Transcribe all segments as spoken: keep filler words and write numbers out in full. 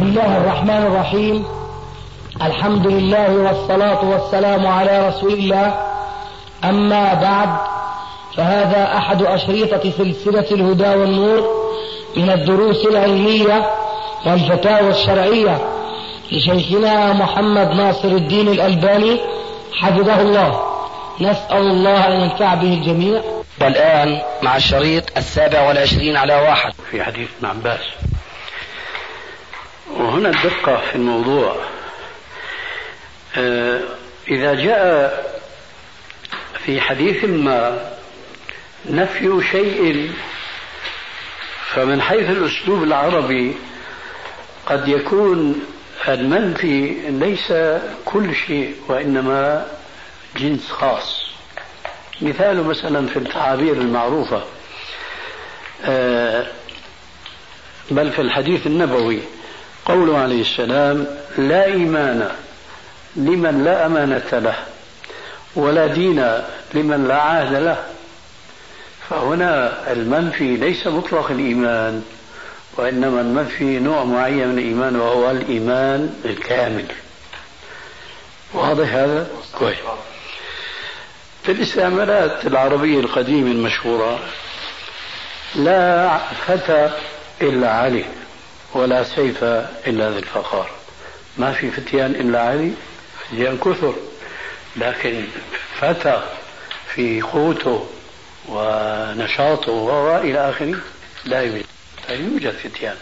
بسم الله الرحمن الرحيم. الحمد لله والصلاة والسلام على رسول الله. أما بعد، فهذا أحد أشريطة سلسلة الهدى والنور من الدروس العلمية والفتاوى الشرعية لشيخنا محمد ناصر الدين الألباني حفظه الله، نسأل الله أن ينفع به الجميع. والآن مع الشريط السابع والعشرين على واحد في حديث ابن عباس. وهنا الدقة في الموضوع. آه إذا جاء في حديث ما نفي شيء، فمن حيث الأسلوب العربي قد يكون المنفي ليس كل شيء وإنما جنس خاص. مثال مثلا في التعابير المعروفة، آه بل في الحديث النبوي قوله عليه السلام: لا إيمان لمن لا أمانة له، ولا دين لمن لا عهد له. فهنا المنفي ليس مطلق الإيمان، وإنما المنفي نوع معين من الإيمان، وهو الإيمان الكامل. واضح هذا؟ كويس. في الاستعمالات العربية القديمة المشهورة: لا فتى إلا علي، ولا سيف إلا ذي الفخار. ما في فتيان إلا علي، فتيان كثر، لكن فتى في قوته ونشاطه وإلى آخره لا يوجد، يوجد فتيان.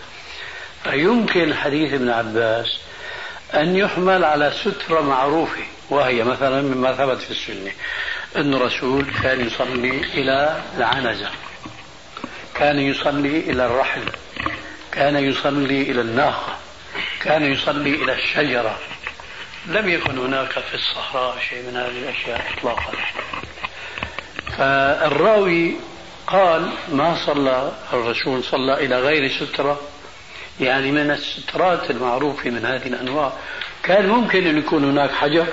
فيمكن حديث ابن عباس أن يحمل على سترة معروفة، وهي مثلا مما ثبت في السنة أن الرسول كان يصلي إلى العنزة، كان يصلي إلى الرحل، كان يصلي إلى الناقة، كان يصلي إلى الشجرة. لم يكن هناك في الصحراء شيء من هذه الأشياء إطلاقا. فالراوي قال: ما صلى الرسول، صلى إلى غير سترة، يعني من السترات المعروفة من هذه الأنواع. كان ممكن أن يكون هناك حجر،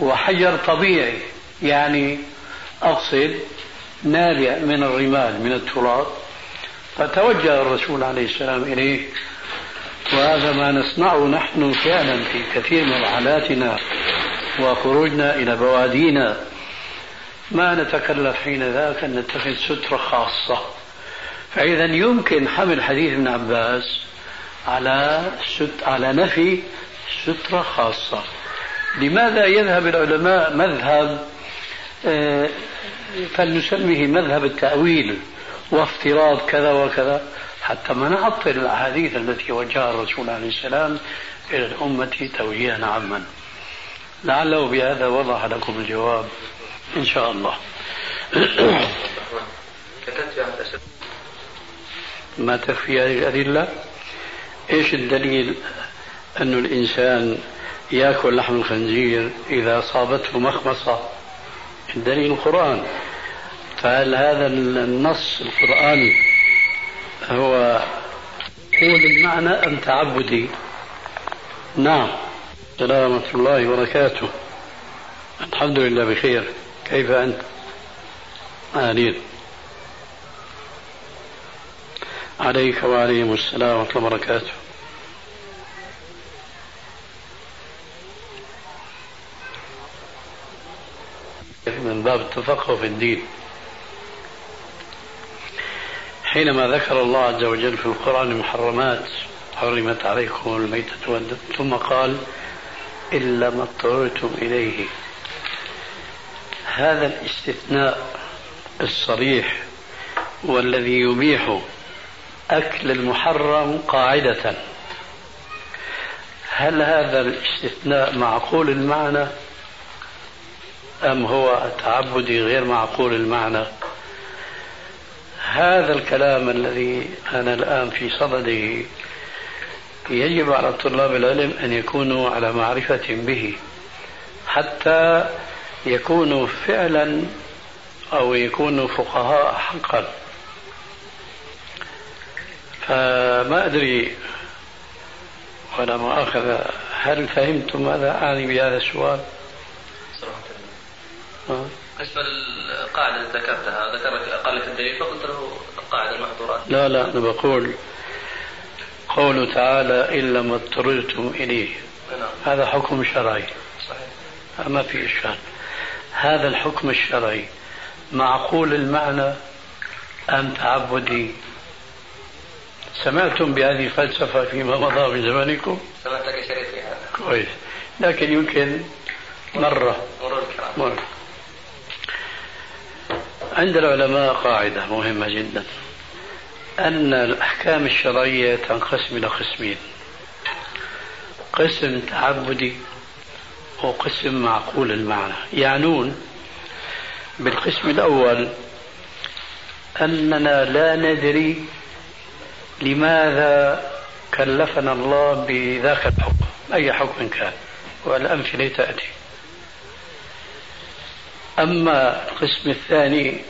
وحجر طبيعي، يعني أقصد نابع من الرمال من التراب، فتوجه الرسول عليه السلام إليه. وهذا ما نصنعه نحن فعلا في كثير من رحلاتنا وخروجنا إلى بوادينا. ما نتكلف حين ذاك أن نتخذ سترة خاصة. فإذا يمكن حمل حديث ابن عباس على ست على نفي سترة خاصة. لماذا يذهب العلماء مذهب آه فلنسميه مذهب التأويل وافتراض كذا وكذا، حتى ما نعطل الأحاديث التي وجهها الرسول عليه السلام إلى الأمة توجيها عاما؟ لعله بهذا وضح لكم الجواب إن شاء الله. ما تخفي هذه الأدلة؟ إيش الدليل أن الإنسان يأكل لحم الخنزير إذا صابته مخمصة؟ الدليل القرآن. فهل هذا النص القرآني هو هو بالمعنى أم تعبدي؟ نعم. سلامة الله وبركاته. الحمد لله بخير. كيف أنت؟ آمين. عليك وعليكم السلام ورحمة الله وبركاته. من باب التفقه في الدين، حينما ذكر الله عز وجل في القرآن محرمات حرمت عليكم الميتة والدم، ثم قال: إلا ما اضطررتم إليه. هذا الاستثناء الصريح والذي يبيح أكل المحرم قاعدة، هل هذا الاستثناء معقول المعنى أم هو تعبدي غير معقول المعنى؟ هذا الكلام الذي أنا الآن في صدده يجب على طلاب العلم أن يكونوا على معرفة به، حتى يكونوا فعلا أو يكونوا فقهاء حقا. فما أدري ولا مؤاخذة، هل فهمتم ماذا أعني بهذا السؤال؟ بالنسبة للقاعدة اللي ذكرتها، ذكرت قال في الدليل، فقلت له القاعدة المحظورات. لا لا أنا بقول قوله تعالى إلا ما اضطررتم إليه، هذا حكم شرعي صحيح، ما في إشكال. هذا الحكم الشرعي معقول المعنى أم تعبدي؟ سمعتم بهذه الفلسفة فيما مضى من زمانكم؟ سمعت لك شيء في هذا كويس، لكن يمكن مرة مرة. عند العلماء قاعدة مهمة جدا، أن الأحكام الشرعية تنقسم إلى قسمين، قسم تعبدي وقسم معقول المعنى. يعنون بالقسم الأول أننا لا ندري لماذا كلفنا الله بذاك الحكم، أي حكم كان، والأمثلة تأتي. أما القسم الثاني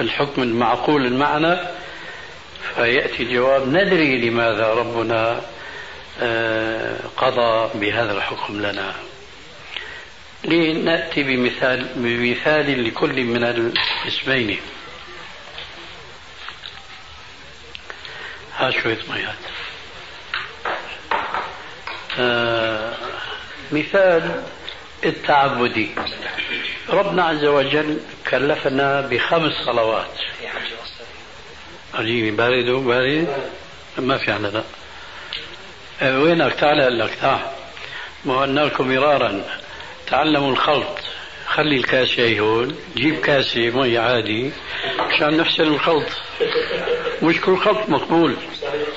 الحكم المعقول المعنى فيأتي الجواب ندري لماذا ربنا قضى بهذا الحكم لنا. لنأتي بمثال, بمثال لكل من القسمين. ها شوية ميات. آه مثال التعبدي، ربنا عز وجل كلفنا بخمس صلوات. أجيبي بارد وبارد ما في عندنا. آه وينك؟ تعال هلأ تعال، ما قلنا لكم مرارا تعلموا الخلط، خلي الكاس هي هون، جيب كاسة مي عادي عشان نحسن الخلط، مش كل خلط مقبول.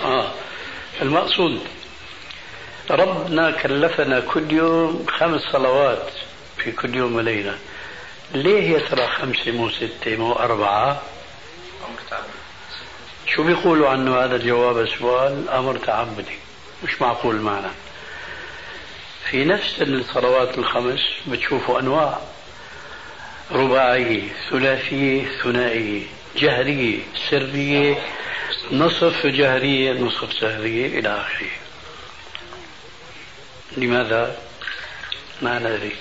آه. المقصود ربنا كلفنا كل يوم خمس صلوات في كل يوم وليلة، ليه يا ترى خمسة مو ستة مو أربعة؟ شو بيقولوا عنه هذا الجواب؟ السؤال أمر تعبدي مش معقول معنا. في نفس الصلوات الخمس بتشوفوا أنواع، رباعية ثلاثية ثنائية جهرية سرية نصف جهرية نصف سهرية إلى آخره. لماذا؟ ما ندري.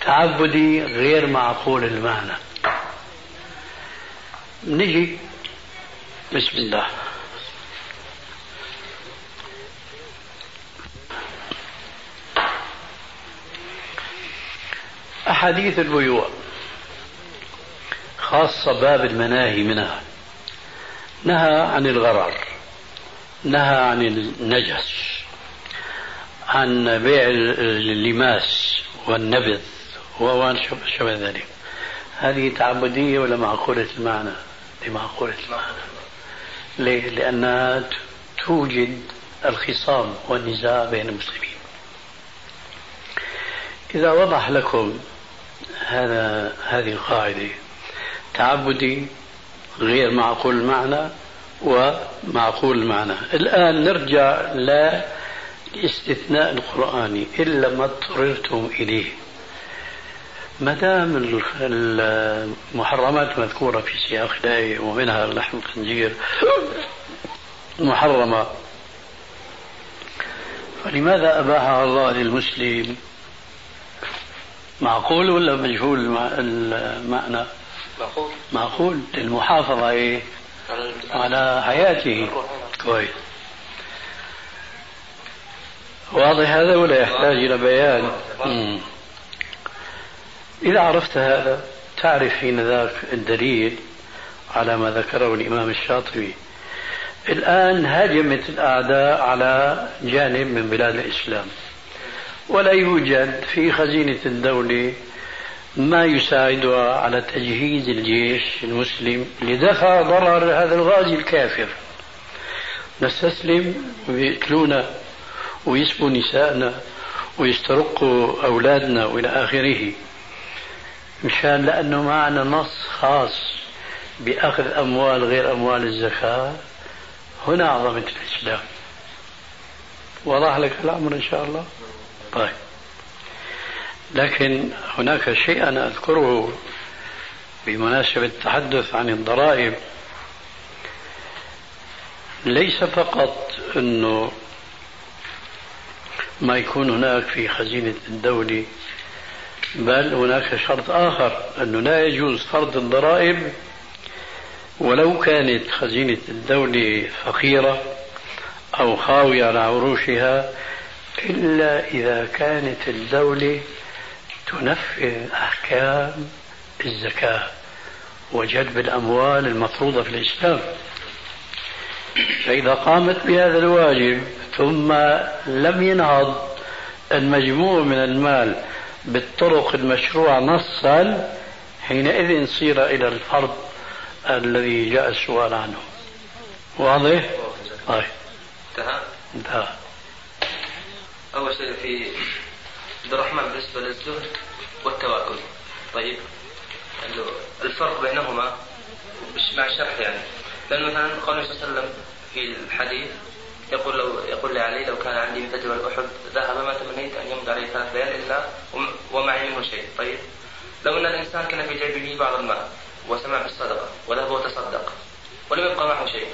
تعبدي غير معقول المعنى. نجي بسم الله أحاديث البيوع، خاصة باب المناهي منها، نهى عن الغرر، نهى عن النجس، عن بيع اللماس والنبذ وما شابه ذلك. هذه تعبدية ولا معقولة المعنى؟ معقولة المعنى. ليه؟ لأنها توجد الخصام والنزاع بين المسلمين. إذا وضح لكم هذا هذه القاعدة، تعبدي غير معقول المعنى ومعقول المعنى. الآن نرجع للاستثناء القرآني إلا ما اضطررتم إليه. ما دام المحرمات مذكورة في سياق الآية ومنها لحم الخنزير محرمة، فلماذا أباحها الله للمسلم؟ معقول ولا مجهول المعنى؟ معقول. معقول للمحافظة إيه؟ على حياته. كويس، واضح هذا ولا يحتاج إلى بيان؟ مم. إذا عرفت هذا تعرف حين ذاك الدليل على ما ذكره الإمام الشاطبي. الآن هاجمت الأعداء على جانب من بلاد الإسلام، ولا يوجد في خزينة الدولة ما يساعدها على تجهيز الجيش المسلم لدفع ضرر هذا الغازي الكافر. نستسلم ويقتلونا ويسبوا نساءنا ويسترقوا أولادنا وإلى آخره، مشان لأنه معنا نص خاص بأخذ أموال غير أموال الزكاة. هنا عظمة الإسلام. وضح لك الأمر إن شاء الله؟ طيب. لكن هناك شيء أنا أذكره بمناسبة التحدث عن الضرائب، ليس فقط أنه ما يكون هناك في خزينة الدولة، بل هناك شرط آخر، أنه لا يجوز فرض الضرائب ولو كانت خزينة الدولة فقيرة أو خاوية على عروشها إلا إذا كانت الدولة تنفذ أحكام الزكاة وجلب الأموال المفروضة في الإسلام. فإذا قامت بهذا الواجب ثم لم ينهض المجموع من المال بالطرق المشروعة نصا، حينئذ صير إلى الفرض الذي جاء السؤال عنه. واضح؟ طيب انتهى؟ انتهى. أول شيء في الرحمة بالنسبة للزهد والتواكل، طيب الفرق بينهما مع الشرح يعني، لأنه مثلا قال النبي صلى الله عليه وسلم في الحديث يقول لو يقول لي علي لو كان عندي مثل جبل أحد ذهب ما تمنيت أن يمضي عليه ثلاث ليال إلا ومعي منه شيء. طيب لو أن الإنسان كان في جيبه بعض الماء وسمع بالصدقة وذهب وتصدق ولم يبقى معه شيء،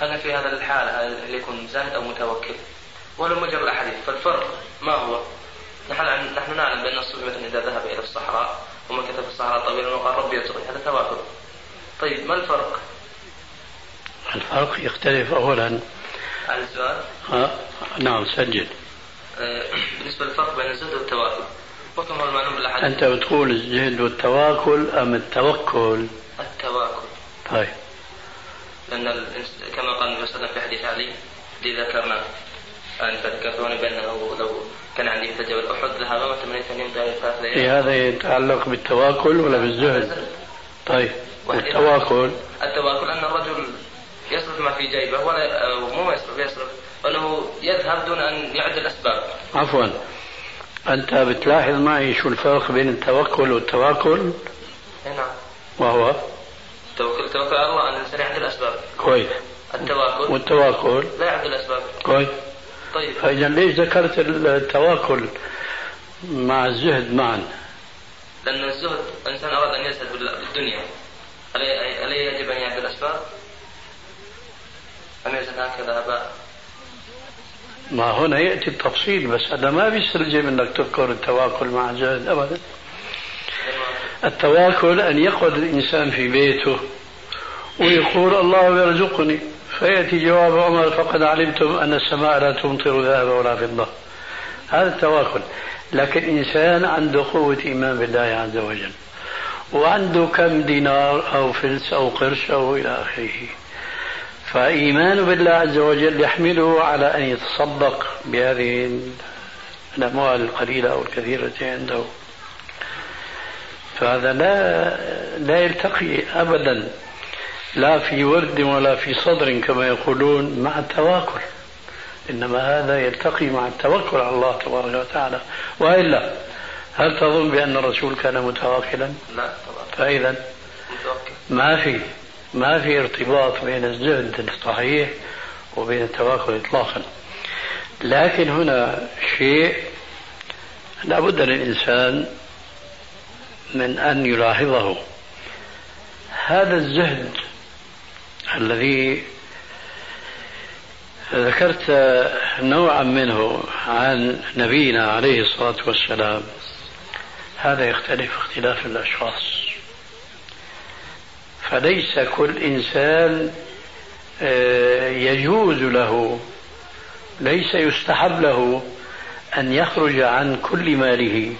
هل في هذا الحال هل يكون زاهد أو متوكل؟ ولو مجرد الأحاديث فالفرق ما هو؟ نحن نعلم بأن الصبي مثلا إذا ذهب إلى الصحراء ومكث في الصحراء طويلا وقال ربي يتركني، هذا تواكل. طيب ما الفرق؟ الفرق يختلف أولا على السؤال. أه؟ نعم سجل. أه بالنسبة للفرق بين الزهد والتواكل، أنت بتقول الزهد والتواكل أم التوكل؟ التواكل. طيب لأن الانس... كما قال النبي صلى الله عليه وسلم في حديث علي الذي ذكرنا أن تذكرون بأنه لو كان عندي مثل جبل أحد ذهب ما تمنيت أن يمضي عليه ثلاث ليال. هذا يتعلق بالتواكل ولا بالزهد؟ طيب التواكل. التواكل أن الرجل يصرف ما في جيبه ولا مو يصرف يصرف وأنه يذهب دون أن يعد الأسباب. عفوا أنت بتلاحظ معي شو الفرق بين التوكل والتواكل؟ نعم. وهو التوكل توكل على الله أن الإنسان يعد الأسباب. كويس. التواكل والتواكل لا يعد الأسباب. كويس. طيب فإذا ليش ذكرت التواكل مع الزهد معا؟ لأن الزهد الإنسان أراد أن يزهد بالدنيا، ألا يجب أن يعد الأسباب؟ أم يزهد هكذا أباء؟ ما هنا يأتي التفصيل، بس هذا ما بيستلزم منك تذكر التواكل مع الزهد أبدا. التواكل أن يقعد الإنسان في بيته ويقول الله يرزقني، فيأتي جواب عمر فقد علمتم أن السماء لا تمطر ذهبا ولا فضة، هذا التواكل. لكن إنسان عنده قوة إيمان بالله عز وجل وعنده كم دينار أو فلس أو قرش أو إلى آخره، فإيمان بالله عز وجل يحمله على أن يتصدق بهذه الأموال القليلة أو الكثيرة عنده، فهذا لا لا يلتقي أبدا لا في ورد ولا في صدر كما يقولون مع التواكل، إنما هذا يلتقي مع التوكل على الله تبارك وتعالى. وإلا هل تظن بأن الرسول كان متواكلا؟ لا طبعا. فإذا ما في ما في ارتباط بين الزهد الصحيح وبين التواكل إطلاقا. لكن هنا شيء لا بد للإنسان من أن يلاحظه، هذا الزهد الذي ذكرت نوعا منه عن نبينا عليه الصلاة والسلام هذا يختلف اختلاف الأشخاص، فليس كل إنسان يجوز له، ليس يستحب له أن يخرج عن كل ماله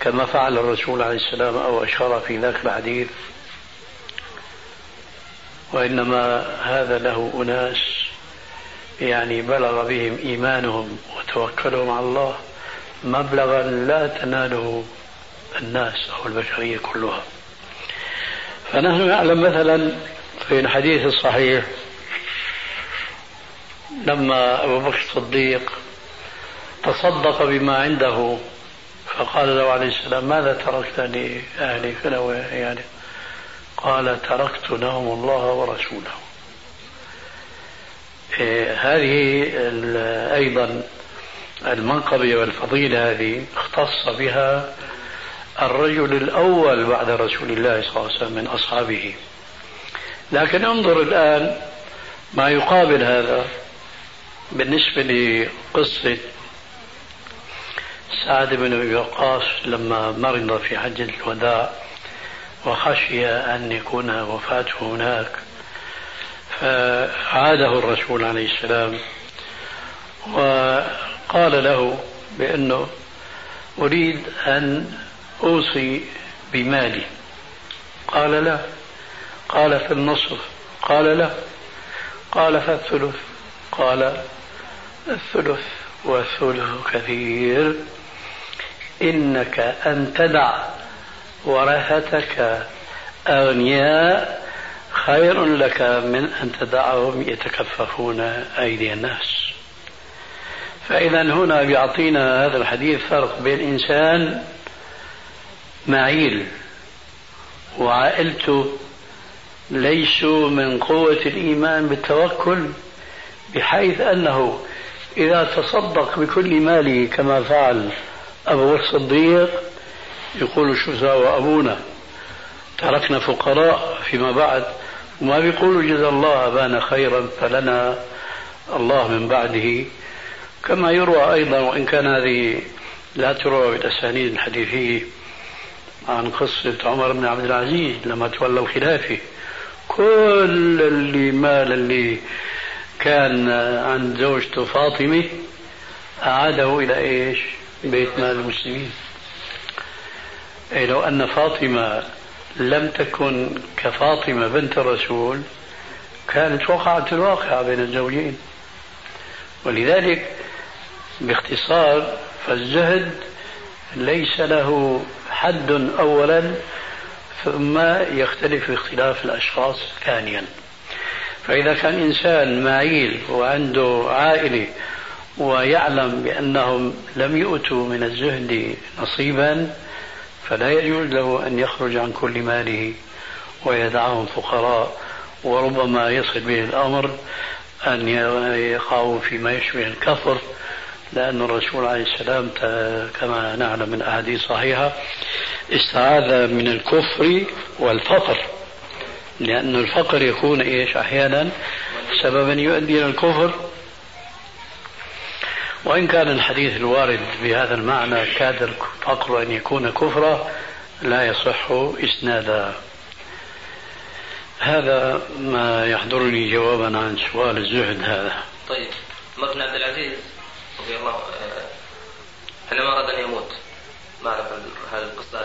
كما فعل الرسول عليه السلام أو أشار في ذاك الحديث، وإنما هذا له أناس يعني بلغ بهم إيمانهم وتوكلهم على الله مبلغا لا تناله الناس أو البشرية كلها. فنحن نعلم مثلا في الحديث الصحيح لما أبو بكر الصديق تصدق بما عنده فقال له عليه السلام ماذا تركت لأهلي فلو يعني قال تركت لهم الله ورسوله. هذه أيضا المنقبة والفضيلة هذه اختص بها الرجل الأول بعد رسول الله صلى الله عليه وسلم من أصحابه. لكن انظر الآن ما يقابل هذا بالنسبة لقصة سعد بن أبي وقاص لما مرض في حجة الوداع وخشي أن يكون وفاته هناك، فعاده الرسول عليه السلام قال له بأنه أريد أن أوصي بمالي. قال لا. قال في النصف. قال لا. قال في الثلث. قال الثلث والثلث كثير. إنك أن تدع ورثتك أغنياء خير لك من أن تدعهم يتكففون أيدي الناس. فإذا هنا بيعطينا هذا الحديث فرق بين إنسان معيل وعائلته ليسوا من قوة الإيمان بالتوكل بحيث أنه إذا تصدق بكل ماله كما فعل أبو بكر الصديق يقول شو سوى أبونا تركنا فقراء فيما بعد، وما بيقولوا جزا الله أبانا خيرا فلنا الله من بعده، كما يروى أيضا وإن كان هذه لا تروى بالأسانيد الحديثية عن قصة عمر بن عبد العزيز لما تولوا خلافه كل اللي مال اللي كان عند زوجته فاطمة أعاده إلى إيش؟ بيت مال المسلمين. أي لو أن فاطمة لم تكن كفاطمة بنت الرسول كانت وقعت الواقعة بين الزوجين. ولذلك باختصار فالزهد ليس له حد أولا ثم يختلف باختلاف الأشخاص ثانيا. فإذا كان إنسان معيل وعنده عائلة ويعلم بأنهم لم يؤتوا من الزهد نصيبا فلا يجوز له أن يخرج عن كل ماله ويدعهم فقراء، وربما يصل به الأمر أن يقعوا فيما يشبه الكفر، لأن الرسول عليه السلام كما نعلم من أحاديث صحيحة استعاذ من الكفر والفقر، لأن الفقر يكون إيش أحيانا سببا يؤدي إلى الكفر. وإن كان الحديث الوارد بهذا المعنى كاد الفقر أن يكون كفرا لا يصح إسنادا. هذا ما يحضرني جوابا عن سؤال الزهد هذا. طيب عمر بن عبد العزيز رضي الله حينما أراد أن يموت، ما أعرف هذه القصة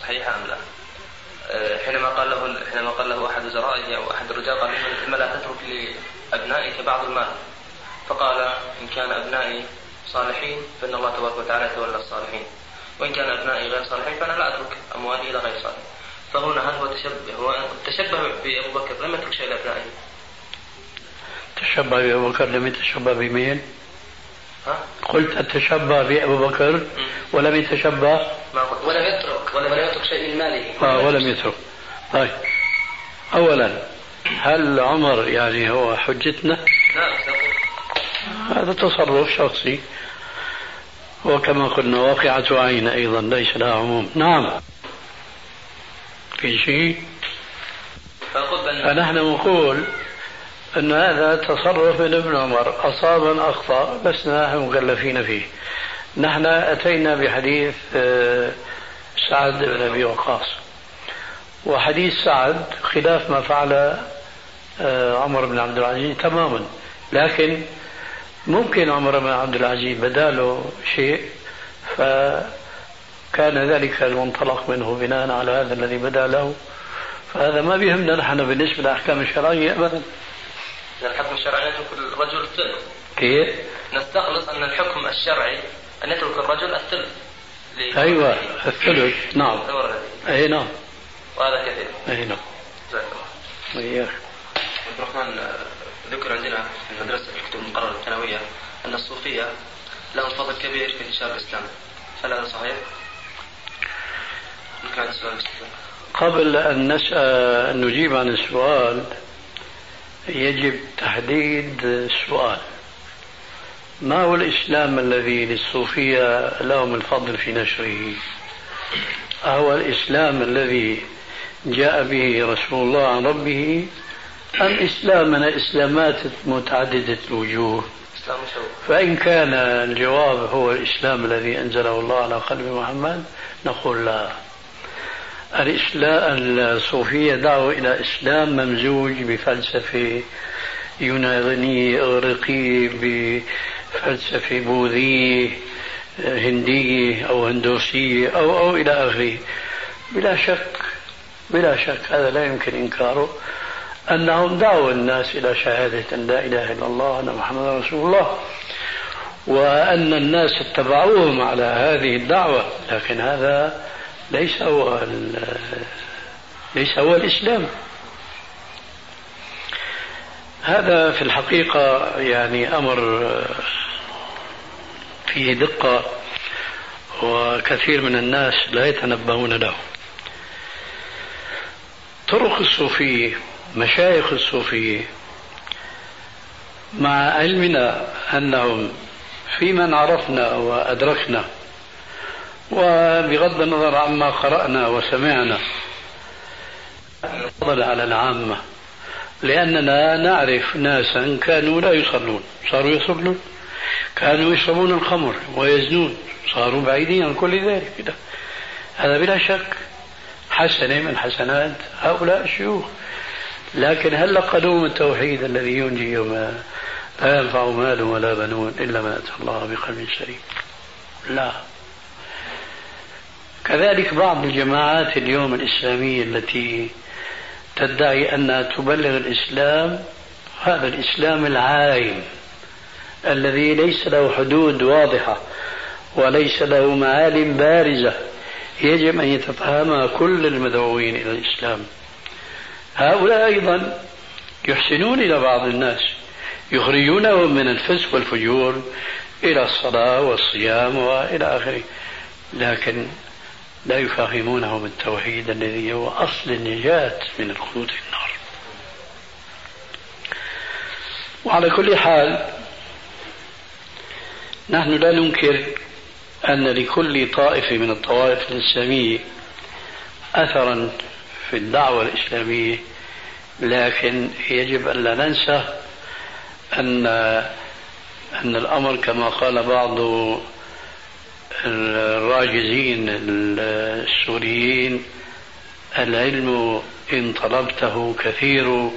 صحيحة أم لا، حينما قال له حينما قال له أحد وزرائه أو أحد الرجال قال لما لا تترك لأبنائك بعض المال، فقال إن كان أبنائي صالحين فإن الله تبارك وتعالى يتولى الصالحين، وإن كان أبنائي غير صالحين فأنا لا أترك أموالي إلى غير صالح. فهنا هل هو تشبه هو تشبه بأبو بكر لم يترك شيء لأبنائه؟ تشبه بأبو بكر لم يتشبه بمين؟ ها؟ قلت التشبه بأبو بكر ولم يتشبه ولم يترك ولم يترك شيء من ماله ولم يترك. طيب أولا هل عمر يعني هو حجتنا؟ لا، هذا تصرف شخصي وكما قلنا واقعة عين أيضا ليس لها عموم. نعم في شيء. فنحن نقول أن هذا تصرف من ابن عمر أصابا أخطأ، بس نحن مكلفين فيه. نحن أتينا بحديث سعد بن أبي وقاص، وحديث سعد خلاف ما فعل عمر بن عبد العزيز تماما، لكن ممكن عمر بن عبد العزيز بداله شيء فكان ذلك المنطلق منه بناء على هذا الذي بدا له، فهذا ما بيهمنا نحن بالنسبة لأحكام الشرعية أبدا. الحكم الشرعي يترك الرجل الثلث. كيف؟ نستخلص أن الحكم الشرعي أن يترك الرجل الثلث. أيوة الثلث. نعم. أي نعم. وهذا كثير. أي نعم. جزاك الله. إياك. عبد الرحمن ذكر عندنا في المدرسة في الكتب المقررة الثانوية أن الصوفية لهم فضل كبير في انتشار الإسلام، هل هذا صحيح؟ ممكن هذا السؤال. قبل أن نسأل نجيب عن السؤال يجب تحديد السؤال. ما هو الإسلام الذي للصوفية لهم الفضل في نشره؟ أهو الإسلام الذي جاء به رسول الله عن ربه أم إسلامنا إسلامات متعددة الوجوه؟ فإن كان الجواب هو الإسلام الذي أنزله الله على قلب محمد نقول لا، الصوفية دعوا إلى إسلام ممزوج بفلسفة يونانية إغريقية فلسفي بوذي هندي أو هندوسي أو أو إلى آخره. بلا شك بلا شك هذا لا يمكن إنكاره، أنهم دعوا الناس إلى شهادة أن لا إله إلا الله وأن محمدا رسول الله، وأن الناس اتبعوهم على هذه الدعوة. لكن هذا ليس هو ليس هو الإسلام. هذا في الحقيقة يعني أمر فيه دقة وكثير من الناس لا يتنبهون له. طرق الصوفية، مشايخ الصوفية، مع علمنا أنهم في من عرفنا وأدركنا وبغض النظر عما قرأنا وسمعنا فضل على العامة، لأننا نعرف ناسا كانوا لا يصلون صاروا يصلون، كانوا يشربون الخمر ويزنون صاروا بعيدين عن كل ذلك كده. هذا بلا شك حسنة من حسنات هؤلاء الشيوخ، لكن هل لقدوم التوحيد الذي ينجي وما لا ينفع مال ولا بنون إلا ما أتى الله بقلب سليم؟ لا. كذلك بعض الجماعات اليوم الإسلامية التي تدعي أنها تبلغ الإسلام، هذا الإسلام العايم الذي ليس له حدود واضحة وليس له معالم بارزة يجب أن يتفهمها كل المدعوين إلى الإسلام. هؤلاء أيضا يحسنون إلى بعض الناس، يخرجونهم من الفسق والفجور إلى الصلاة والصيام وإلى آخره، لكن لا يفهمونهم التوحيد الذي هو أصل النجاة من الخلود في النار. وعلى كل حال نحن لا ننكر أن لكل طائفة من الطوائف الإسلامية أثرا في الدعوة الإسلامية، لكن يجب أن لا ننسى أن أن الأمر كما قال بعض الراجزين السوريين: العلم إن طلبته كثير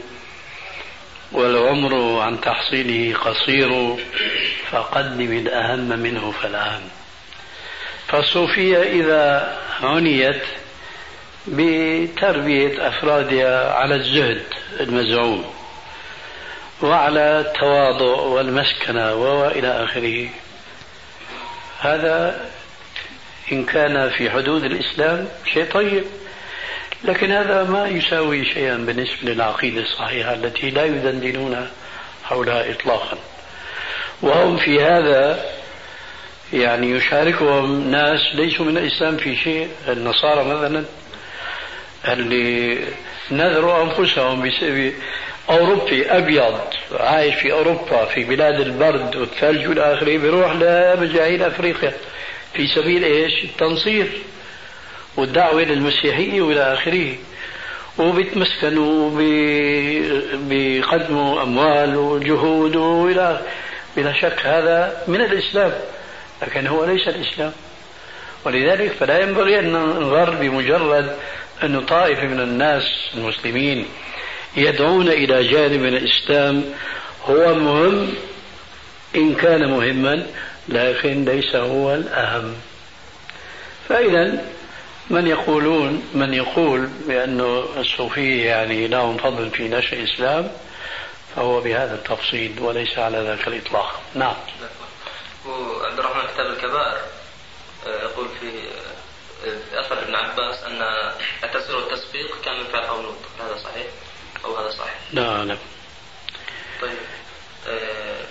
والعمر عن تحصيله قصير فقدم الأهم منه فالأهم. فالصوفية إذا عنيت بتربية أفرادها على الزهد المزعوم وعلى التواضع والمسكنة وإلى آخره، هذا إن كان في حدود الإسلام شيء طيب، لكن هذا ما يساوي شيئا بالنسبة للعقيدة الصحيحة التي لا يدندنون حولها إطلاقا. وهم في هذا يعني يشاركهم ناس ليسوا من الإسلام في شيء. النصارى مثلا اللي نذروا أنفسهم أوروبي أبيض عايش في أوروبا في بلاد البرد والثلج والآخرين بيروح لمجاهيل أفريقيا في سبيل إيش؟ التنصير والدعوة للمسيحية والآخرين، وبيتمسكنوا بيقدموا أموال وجهود وإلى بلا شك هذا من الإسلام، لكن هو ليس الإسلام. ولذلك فلا ينبغي أن ننظر بمجرد أن طائفة من الناس المسلمين يدعون إلى جانب من الإسلام هو مهم إن كان مهما، لكن ليس هو الأهم. فإذا من يقولون من يقول بأن الصوفية يعني لهم فضل في نشأ الإسلام فهو بهذا التفصيل وليس على ذاك الإطلاق. نعم. وعبد الرحمن كتاب الكبائر يقول في أثر ابن عباس أن التسير والتسبيق كان من فعل أولوط، هذا صحيح؟ أو هذا صحيح؟ لا لا. طيب آه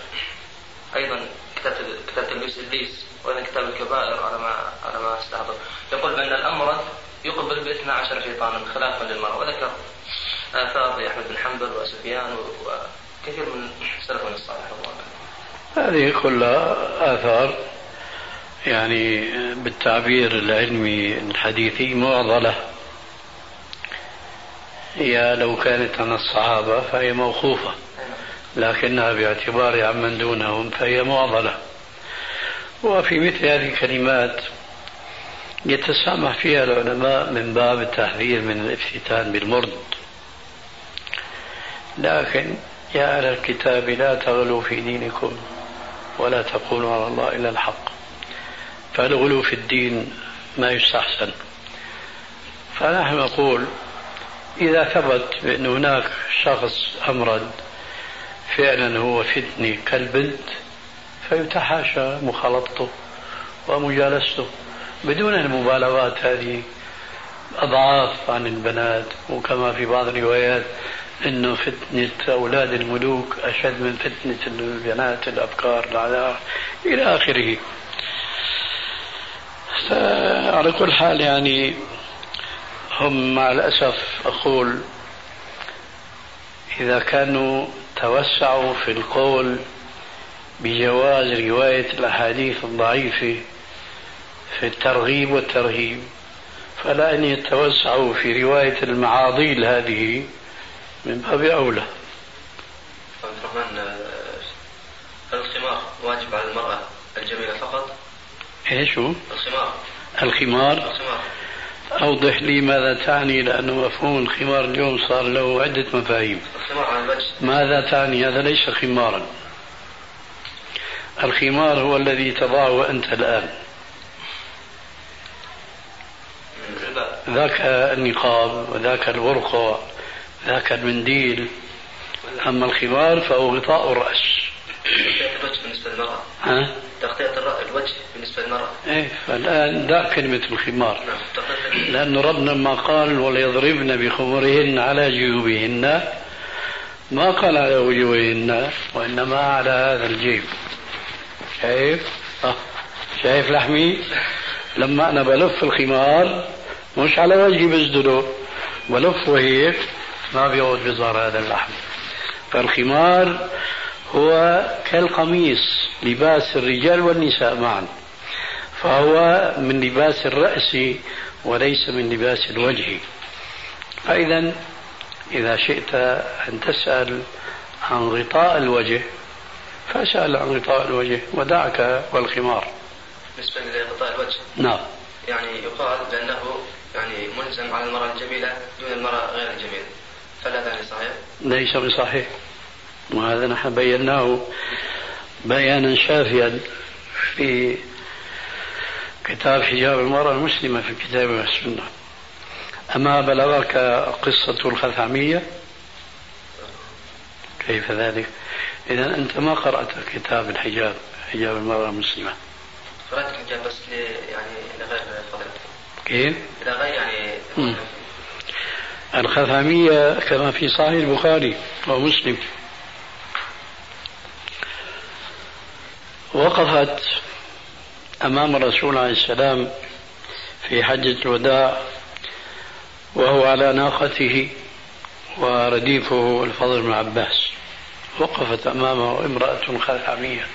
أيضا كتاب كتاب تلبيس إبليس وأيضا كتاب الكبائر على ما على ما استحضر يقول بأن الأمر يقبل باثنى عشر شيطانا خلافا للمرء، وذكر آثار أحمد بن حنبل وسفيان وكثير من سلفنا الصالح. هذه كلها آثار يعني بالتعبير العلمي الحديثي معضلة، هي لو كانت عن الصحابة فهي موقوفة، لكنها باعتبار عمن دونهم فهي معضلة. وفي مثل هذه الكلمات يتسامح فيها العلماء من باب التحذير من الافتتان بالمرد، لكن يا أهل الكتاب لا تغلوا في دينكم ولا تقولوا على الله إلا الحق. فالغلو في الدين ما يستحسن. فنحن نقول إذا ثبت بأن هناك شخص أمرد فعلا هو فتني كالبنت فيتحاشى مخالطته ومجالسته بدون المبالغات هذه أضعاف عن البنات، وكما في بعض الروايات أنه فتنة أولاد الملوك أشد من فتنة البنات الأبكار إلى آخره. على كل حال يعني هم مع الأسف أقول إذا كانوا توسعوا في القول بجواز رواية الأحاديث الضعيفة في الترغيب والترهيب، فلا أن يتوسعوا في رواية المعاضيل هذه من باب أولى. طبعا الخمار واجب على المرأة الجميلة فقط. ايش هو؟ الخمار. الخمار. الخمار. أوضح لي ماذا تعني، لأنه مفهوم الخمار اليوم صار له عدة مفاهيم. ماذا تعني؟ هذا ليس خمارا. الخمار هو الذي تضعه أنت الآن. ذاك النقاب وذاك الورقة ذاك المنديل. أما الخمار فهو غطاء الرأس. تغطية بالنسبة للمرأة. ها؟ تغطية الوجه بالنسبة للمرأة. إيه فالآن ده كلمة الخمار. لأن ربنا ما قال وليضربن بخمرهن على جيوبهن، ما قال على وجوههن، وإنما على هذا الجيب. شايف؟ آه. شايف لحمي؟ لما أنا بلف الخمار مش على وجهي بزدله، بلف وهيك ما بيعود بظهر هذا اللحم. فالخمار هو كالقميص لباس الرجال والنساء معا، فهو من لباس الرأس وليس من لباس الوجه. فإذا إذا شئت أن تسأل عن غطاء الوجه فاسأل عن غطاء الوجه ودعك والخمار. بالنسبة لغطاء الوجه نعم يعني يقال بأنه يعني ملزم على المرأة الجميلة دون المرأة غير الجميلة، فلا ذلك صحيح؟ ليس بصحيح، وهذا نحن بيناه بيانا شافيا في كتاب حجاب المرأة المسلمة في كتاب السنة. أما بلغك قصة الخثعمية؟ كيف ذلك؟ إذا أنت ما قرأت كتاب الحجاب حجاب المرأة المسلمة. قرأت الحجاب بس يعني لغير فضلت. كيف؟ لغير يعني. م. الخثعمية كما في صحيح البخاري ومسلم وقفت أمام الرسول عليه السلام في حجة الوداع وهو على ناقته ورديفه الفضل بن عباس، وقفت أمامه امرأة خثعمية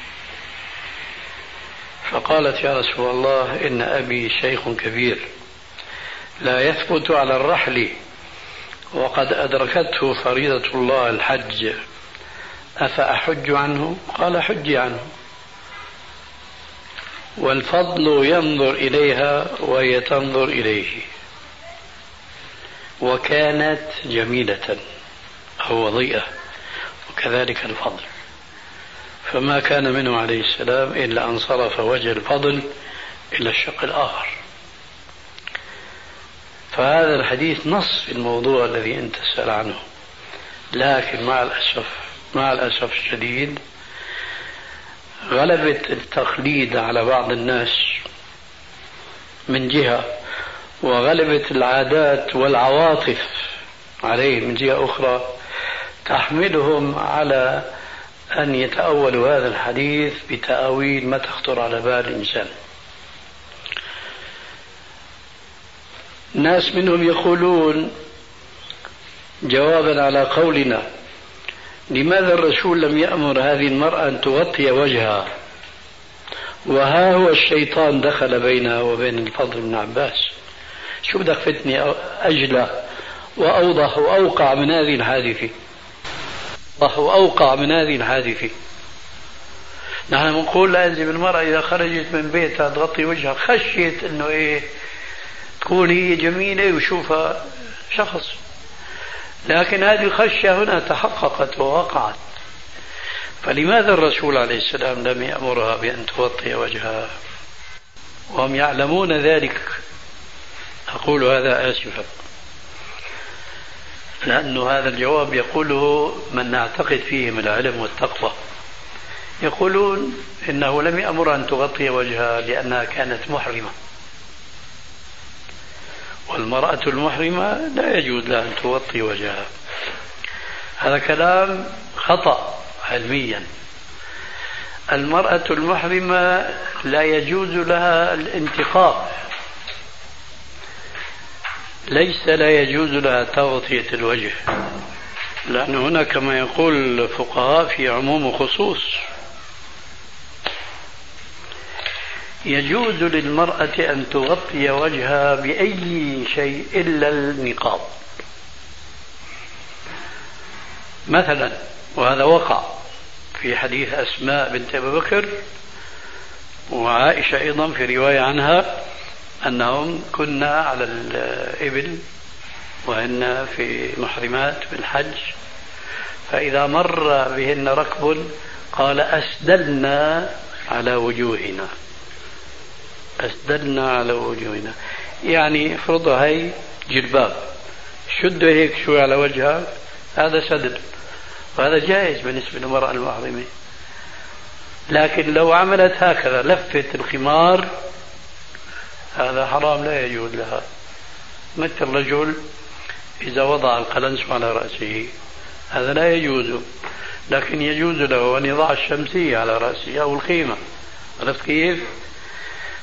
فقالت يا رسول الله إن أبي شيخ كبير لا يثبت على الرحل وقد أدركته فريضة الله الحج، أفأحج عنه؟ قال حج عنه. والفضل ينظر إليها وهي تنظر إليه، وكانت جميلة أو وضيئة وكذلك الفضل، فما كان منه عليه السلام إلا أن صرف وجه الفضل إلى الشق الآخر. فهذا الحديث نص في الموضوع الذي أنت تسأل عنه، لكن مع الأسف مع الأسف الشديد غلبة التقليد على بعض الناس من جهة، وغلبة العادات والعواطف عليه من جهة أخرى، تحملهم على أن يتأولوا هذا الحديث بتأويل ما تخطر على بال الإنسان. ناس منهم يقولون جوابا على قولنا لماذا الرسول لم يأمر هذه المرأة أن تغطي وجهها، وها هو الشيطان دخل بينها وبين الفضل بن عباس. شو بدك فتنة أجلى وأوضح وأوقع من هذه الحادثة وأوقع من هذه الحادثة؟ نحن نقول لازم المرأة إذا خرجت من بيتها تغطي وجهها خشيت أنه إيه تكون هي جميلة وشوفها شخص، لكن هذه الخشية هنا تحققت ووقعت. فلماذا الرسول عليه السلام لم يأمرها بأن تغطي وجهها وهم يعلمون ذلك؟ أقول هذا آسفا، لأن هذا الجواب يقوله من نعتقد فيه من العلم والتقوى، يقولون إنه لم يأمر أن تغطي وجهها لأنها كانت محرمة، والمرأة المحرمة لا يجوز لها أن تغطي وجهها. هذا كلام خطأ علميا. المرأة المحرمة لا يجوز لها الانتقاب، ليس لا يجوز لها تغطية الوجه، لأن هنا كما يقول الفقهاء في عموم خصوص. يجوز للمرأة أن تغطي وجهها بأي شيء إلا النقاب مثلا، وهذا وقع في حديث أسماء بنت أبي بكر وعائشة أيضا في رواية عنها أنهم كنا على الإبل وهن في محرمات بالحج، فإذا مر بهن ركب قال أسدلنا على وجوهنا، أسدلنا على وجوهنا، يعني افرضوا هي جلباب شدوا هيك شوي على وجهها، هذا سدل، وهذا جائز بالنسبة للمرأة المحرمة. لكن لو عملت هكذا لفت الخمار هذا حرام، لا يجوز لها، مثل الرجل إذا وضع القلنسوة على رأسه هذا لا يجوز، لكن يجوز له أن يضع الشمسية على رأسه أو الخيمة، عرفت كيف؟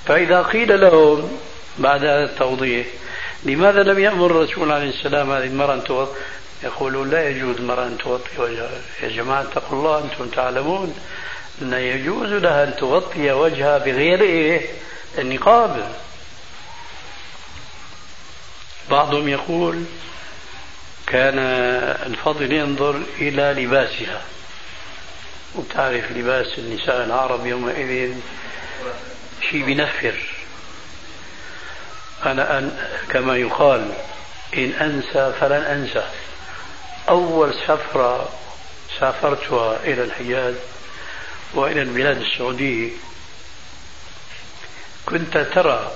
فإذا قيل لهم بعد هذا التوضيح لماذا لم يأمر الرسول عليه السلام هذه المرأة أن تغطي، يقولون لا يجوز المرأة أن تغطي وجهها. يا جماعة اتقوا الله، أنتم تعلمون أن يجوز لها أن تغطي وجهها بغير إيه؟ النقاب. بعضهم يقول كان الفضل ينظر إلى لباسها، وتعرف لباس النساء العرب يومئذ شيء بنفر. أنا أن كما يقال إن أنسى فلن أنسى، أول سفرة سافرتها إلى الحجاز وإلى البلاد السعودية كنت ترى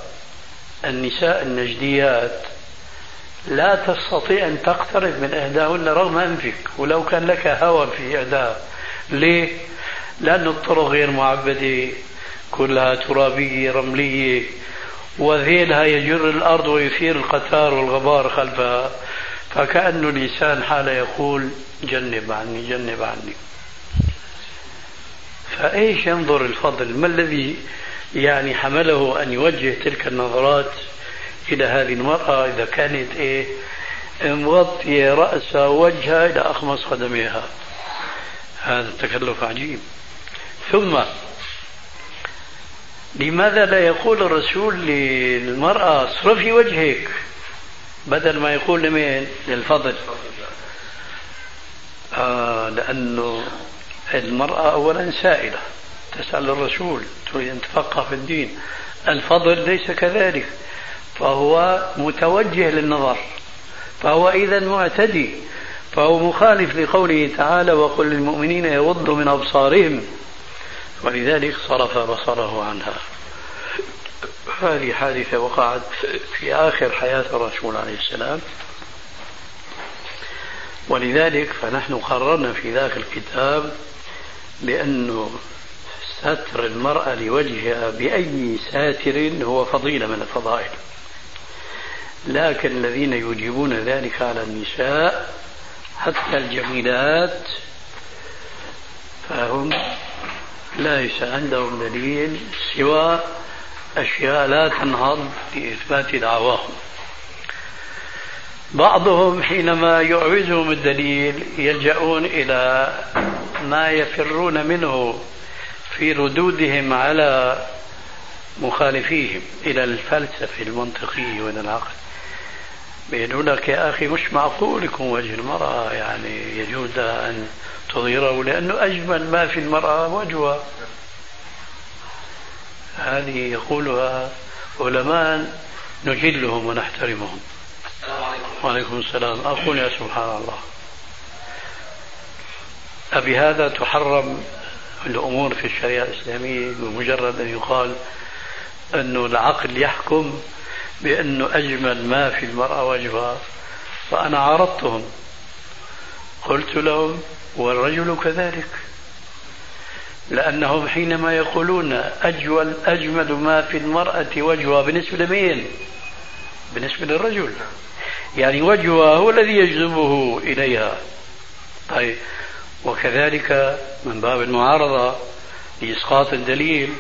النساء النجديات لا تستطيع أن تقترب من إحداهن رغم أنفك ولو كان لك هوى في إحداها. ليه؟ لأن الطرق غير معبدة، كلها ترابية رملية، وذيلها يجر الأرض ويثير القتار والغبار خلفها، فكأن لسان حاله يقول جنب عني جنب عني. فإيش ينظر الفضل؟ ما الذي يعني حمله أن يوجه تلك النظرات إلى هذه المرأة إذا كانت إيه مغطية رأسها ووجهها إلى أخمص قدميها؟ هذا تكلف عجيب. ثم لماذا لا يقول الرسول للمرأة اصرفي وجهك بدل ما يقول لمين؟ للفضل. آه لأنه المرأة أولا سائلة تسأل الرسول تريد أن تفقه في الدين، الفضل ليس كذلك، فهو متوجه للنظر، فهو إذا معتدي، فهو مخالف لقوله تعالى وقل للمؤمنين يغضوا من أبصارهم، ولذلك صرف بصره عنها. هذه حادثة وقعت في آخر حياة الرسول عليه السلام، ولذلك فنحن قررنا في ذاك الكتاب بأن ستر المرأة لوجهها بأي ساتر هو فضيلة من الفضائل، لكن الذين يجيبون ذلك على النساء حتى الجميلات فهم ليس عندهم دليل سوى أشياء لا تنهض لإثبات دعواهم. بعضهم حينما يعوزهم الدليل يلجؤون إلى ما يفرون منه في ردودهم على مخالفيهم إلى الفلسفة المنطقية وإلى العقل، بيقولوا لك يا أخي مش معقول يكون وجه المرأة يعني يجوز لها أن تظهره لأنه أجمل ما في المرأة وجهها. هذه يقولها علماء نجلهم ونحترمهم. وعليكم السلام. أقول يا سبحان الله، فبهذا تحرم الأمور في الشريعة الإسلامية بمجرد أن يقال أنه العقل يحكم بأنه أجمل ما في المرأة وجهها. فأنا عارضتهم قلت لهم والرجل كذلك، لأنهم حينما يقولون أجمل أجمل ما في المرأة وجهها بالنسبة لمين؟ بالنسبة للرجل، يعني وجهها هو الذي يجذبه إليها. طيب، وكذلك من باب المعارضة لإسقاط الدليل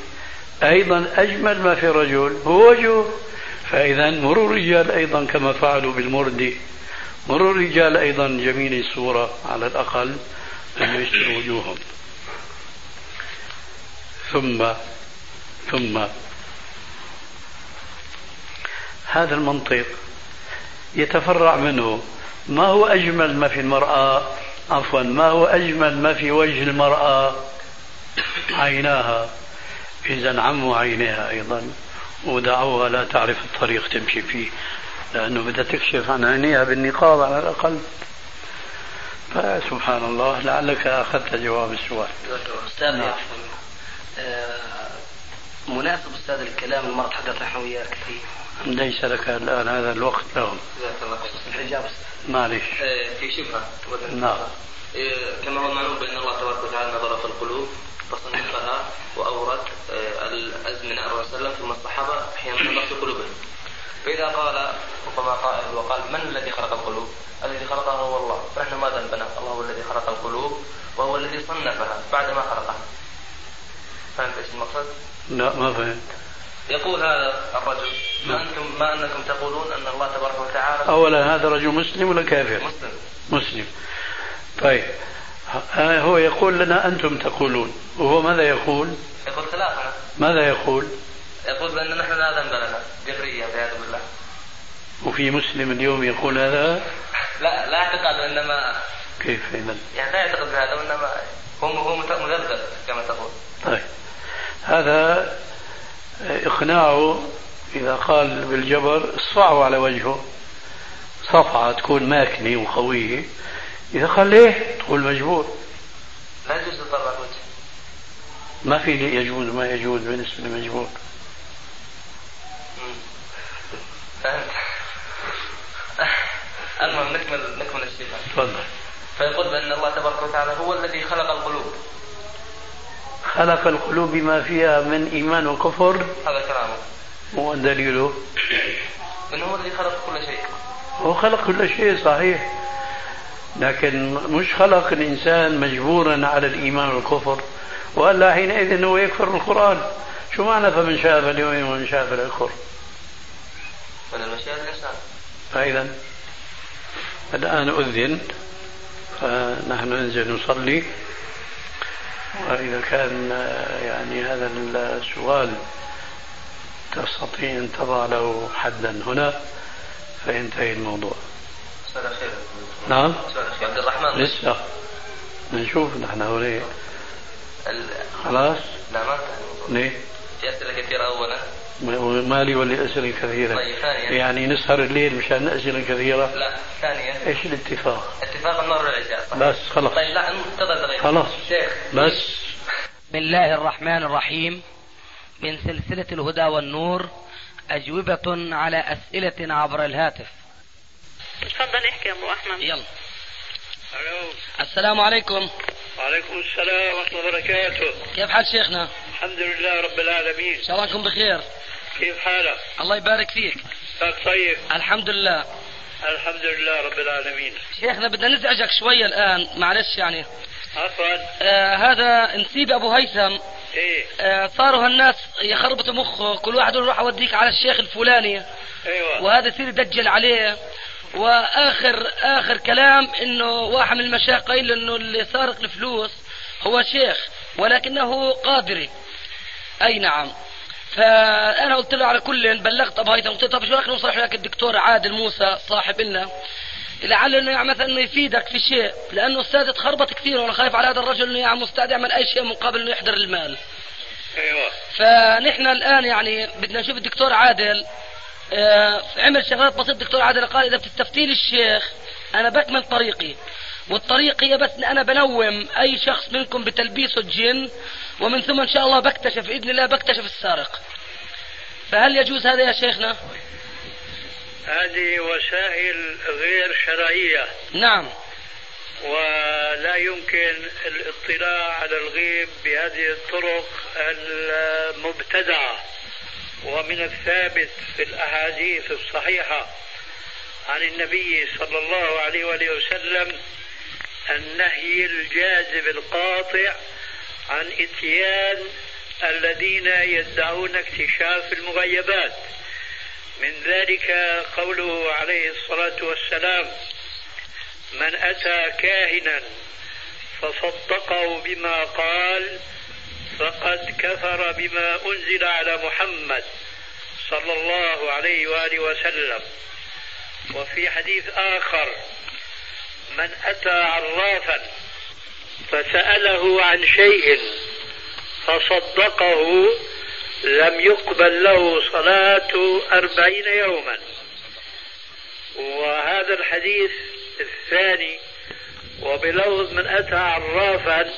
أيضا أجمل ما في الرجل هو وجهه، فإذا مروا الرجال أيضا كما فعلوا بالمردي، مروا الرجال أيضا جميل الصورة على الأقل أن يستروا وجوههم. ثم ثم هذا المنطق يتفرع منه ما هو أجمل ما في المرأة، عفوا ما هو أجمل ما في وجه المرأة؟ عيناها. إذن عموا عينها أيضا ودعوها لا تعرف الطريق تمشي فيه، لأنه بدها تكشف عن عينيها بالنقاب على الأقل. فسبحان الله، لعلك أخذت جواب السؤال. أستاذ مناسب أستاذ الكلام المرة تحدثنا نحن وياك كثير، ليس لك الآن هذا الوقت لهم. جزاك الله خير. الحجاب معلش في شبهة. نعم. كما هو معلوم بأن الله تبارك وتعالى نظر في القلوب فصنفها وأورد الأزمنة عليه وسلم ثم الصحابة حينما نظر في قلوبهم، فإذا قال ربما قائل وقال من الذي خلق القلوب؟ الذي خلقها هو الله، فنحن ما ذنبنا؟ الله هو الذي خلق القلوب وهو الذي صنفها بعدما خلقها. فهمت ايش المقصد؟ لا ما فهمت. يقول هذا الرجل ما انتم ما انكم تقولون ان الله تبارك وتعالى اولا هذا رجل مسلم ولا كافر؟ مسلم. مسلم. طيب هو يقول لنا انتم تقولون، وهو ماذا يقول؟ يقول خلافنا. ماذا يقول؟ يقول بان نحن لا ذنب لنا جبريه والعياذ بالله. وفي مسلم اليوم يقول هذا؟ لا لا اعتقد، انما كيف اذا؟ يعني لا يعتقد بهذا، وانما هم هو مذبذب كما تقول. طيب هذا إقناعه إذا قال بالجبر اصفعه على وجهه صفعة تكون ماكنة وقوية، إذا قال ليه تقول مجبور. لا يجوز طبعا وجه، ما في يجوز ما يجوز بالنسبة لمجبور. فهمت. المهم نكمل نكمل الشيء. تفضل. فيقول بأن الله تبارك وتعالى هو الذي خلق القلوب. خلق القلوب بما فيها من إيمان وكفر. هذا كلامه. ودليله إنه هو الذي خلق كل شيء. هو خلق كل شيء صحيح، لكن مش خلق الإنسان مجبورا على الإيمان والكفر، وإلا حينئذ هو يكفر بالقرآن. شو معنى فمن شاء فليؤمن ومن شاء فليكفر؟ من المشيئة للإنسان. فإذا الآن أذن فنحن ننزل نصلي، وإذا كان يعني هذا السؤال تستطيع أن تضع له حدا هنا فينتهي الموضوع. سؤال خير. نعم. سؤال عبد الرحمن. لسه نشوف نحن هنا. ال... خلاص. لا ما انتهى. ليه؟ في أسئلة كثيرة أولا. مالي ولا أسئلة كثيرة. طيب ثانيا. يعني نسهر الليل مشان أسئلة كثيرة. لا ثانيا. إيش الاتفاق؟ اتفاق النار والعشاء. بس خلاص. طيب لا انتظر دقيقة. خلاص. شيخ. بس. بسم الله الرحمن الرحيم. من سلسلة الهدى والنور أجوبة على أسئلة عبر الهاتف. تفضل احكي يا أبو أحمد. يلا. ألو. السلام عليكم. وعليكم السلام ورحمة الله وبركاته. كيف حال شيخنا؟ الحمد لله رب العالمين. إن شاء الله أنكم بخير. كيف حالك؟ الله يبارك فيك. كيف طيب؟ الحمد لله. الحمد لله رب العالمين. شيخنا بدنا نزعجك شوية الآن، معلش يعني. عفوا. آه هذا نسيب أبو هيثم. إيه. آه صاروا هالناس يخربطوا مخه، كل واحد يروح أوديك على الشيخ الفلاني. أيوه. وهذا يصير يدجل عليه. واخر اخر كلام انه واحد من المشايخ قايل انه اللي سارق الفلوس هو شيخ ولكنه قادري. اي نعم. فانا قلت له على كل بلغت ابو هيثم، قلت له طب شو رايك نصلح لك الدكتور عادل موسى صاحب لنا لعله انه مثلا انه يفيدك في شيء، لانه استاذ تخربط كثير وانا خايف على هذا الرجل انه يعني مستعد يعمل اي شيء مقابل انه يحضر المال. ايوه. فنحن الان يعني بدنا نشوف الدكتور عادل عمل شغلات بسيطة. دكتور عادل قال إذا بتستفتي للشيخ أنا بكمل طريقي، والطريق هي بس أنا بنوم أي شخص منكم بتلبيسه الجن، ومن ثم إن شاء الله بكتشف بإذن الله بكتشف السارق. فهل يجوز هذا يا شيخنا؟ هذه وسائل غير شرعية. نعم. ولا يمكن الاطلاع على الغيب بهذه الطرق المبتدعة. ومن الثابت في الأحاديث الصحيحة عن النبي صلى الله عليه وآله وسلم النهي الجازم القاطع عن إتيان الذين يدعون اكتشاف المغيبات، من ذلك قوله عليه الصلاة والسلام: من أتى كاهنا فصدقه بما قال فقد كفر بما أنزل على محمد صلى الله عليه وآله وسلم. وفي حديث آخر: من أتى عرافا فسأله عن شيء فصدقه لم يقبل له صلاة أربعين يوما. وهذا الحديث الثاني وبلفظ: من أتى عرافا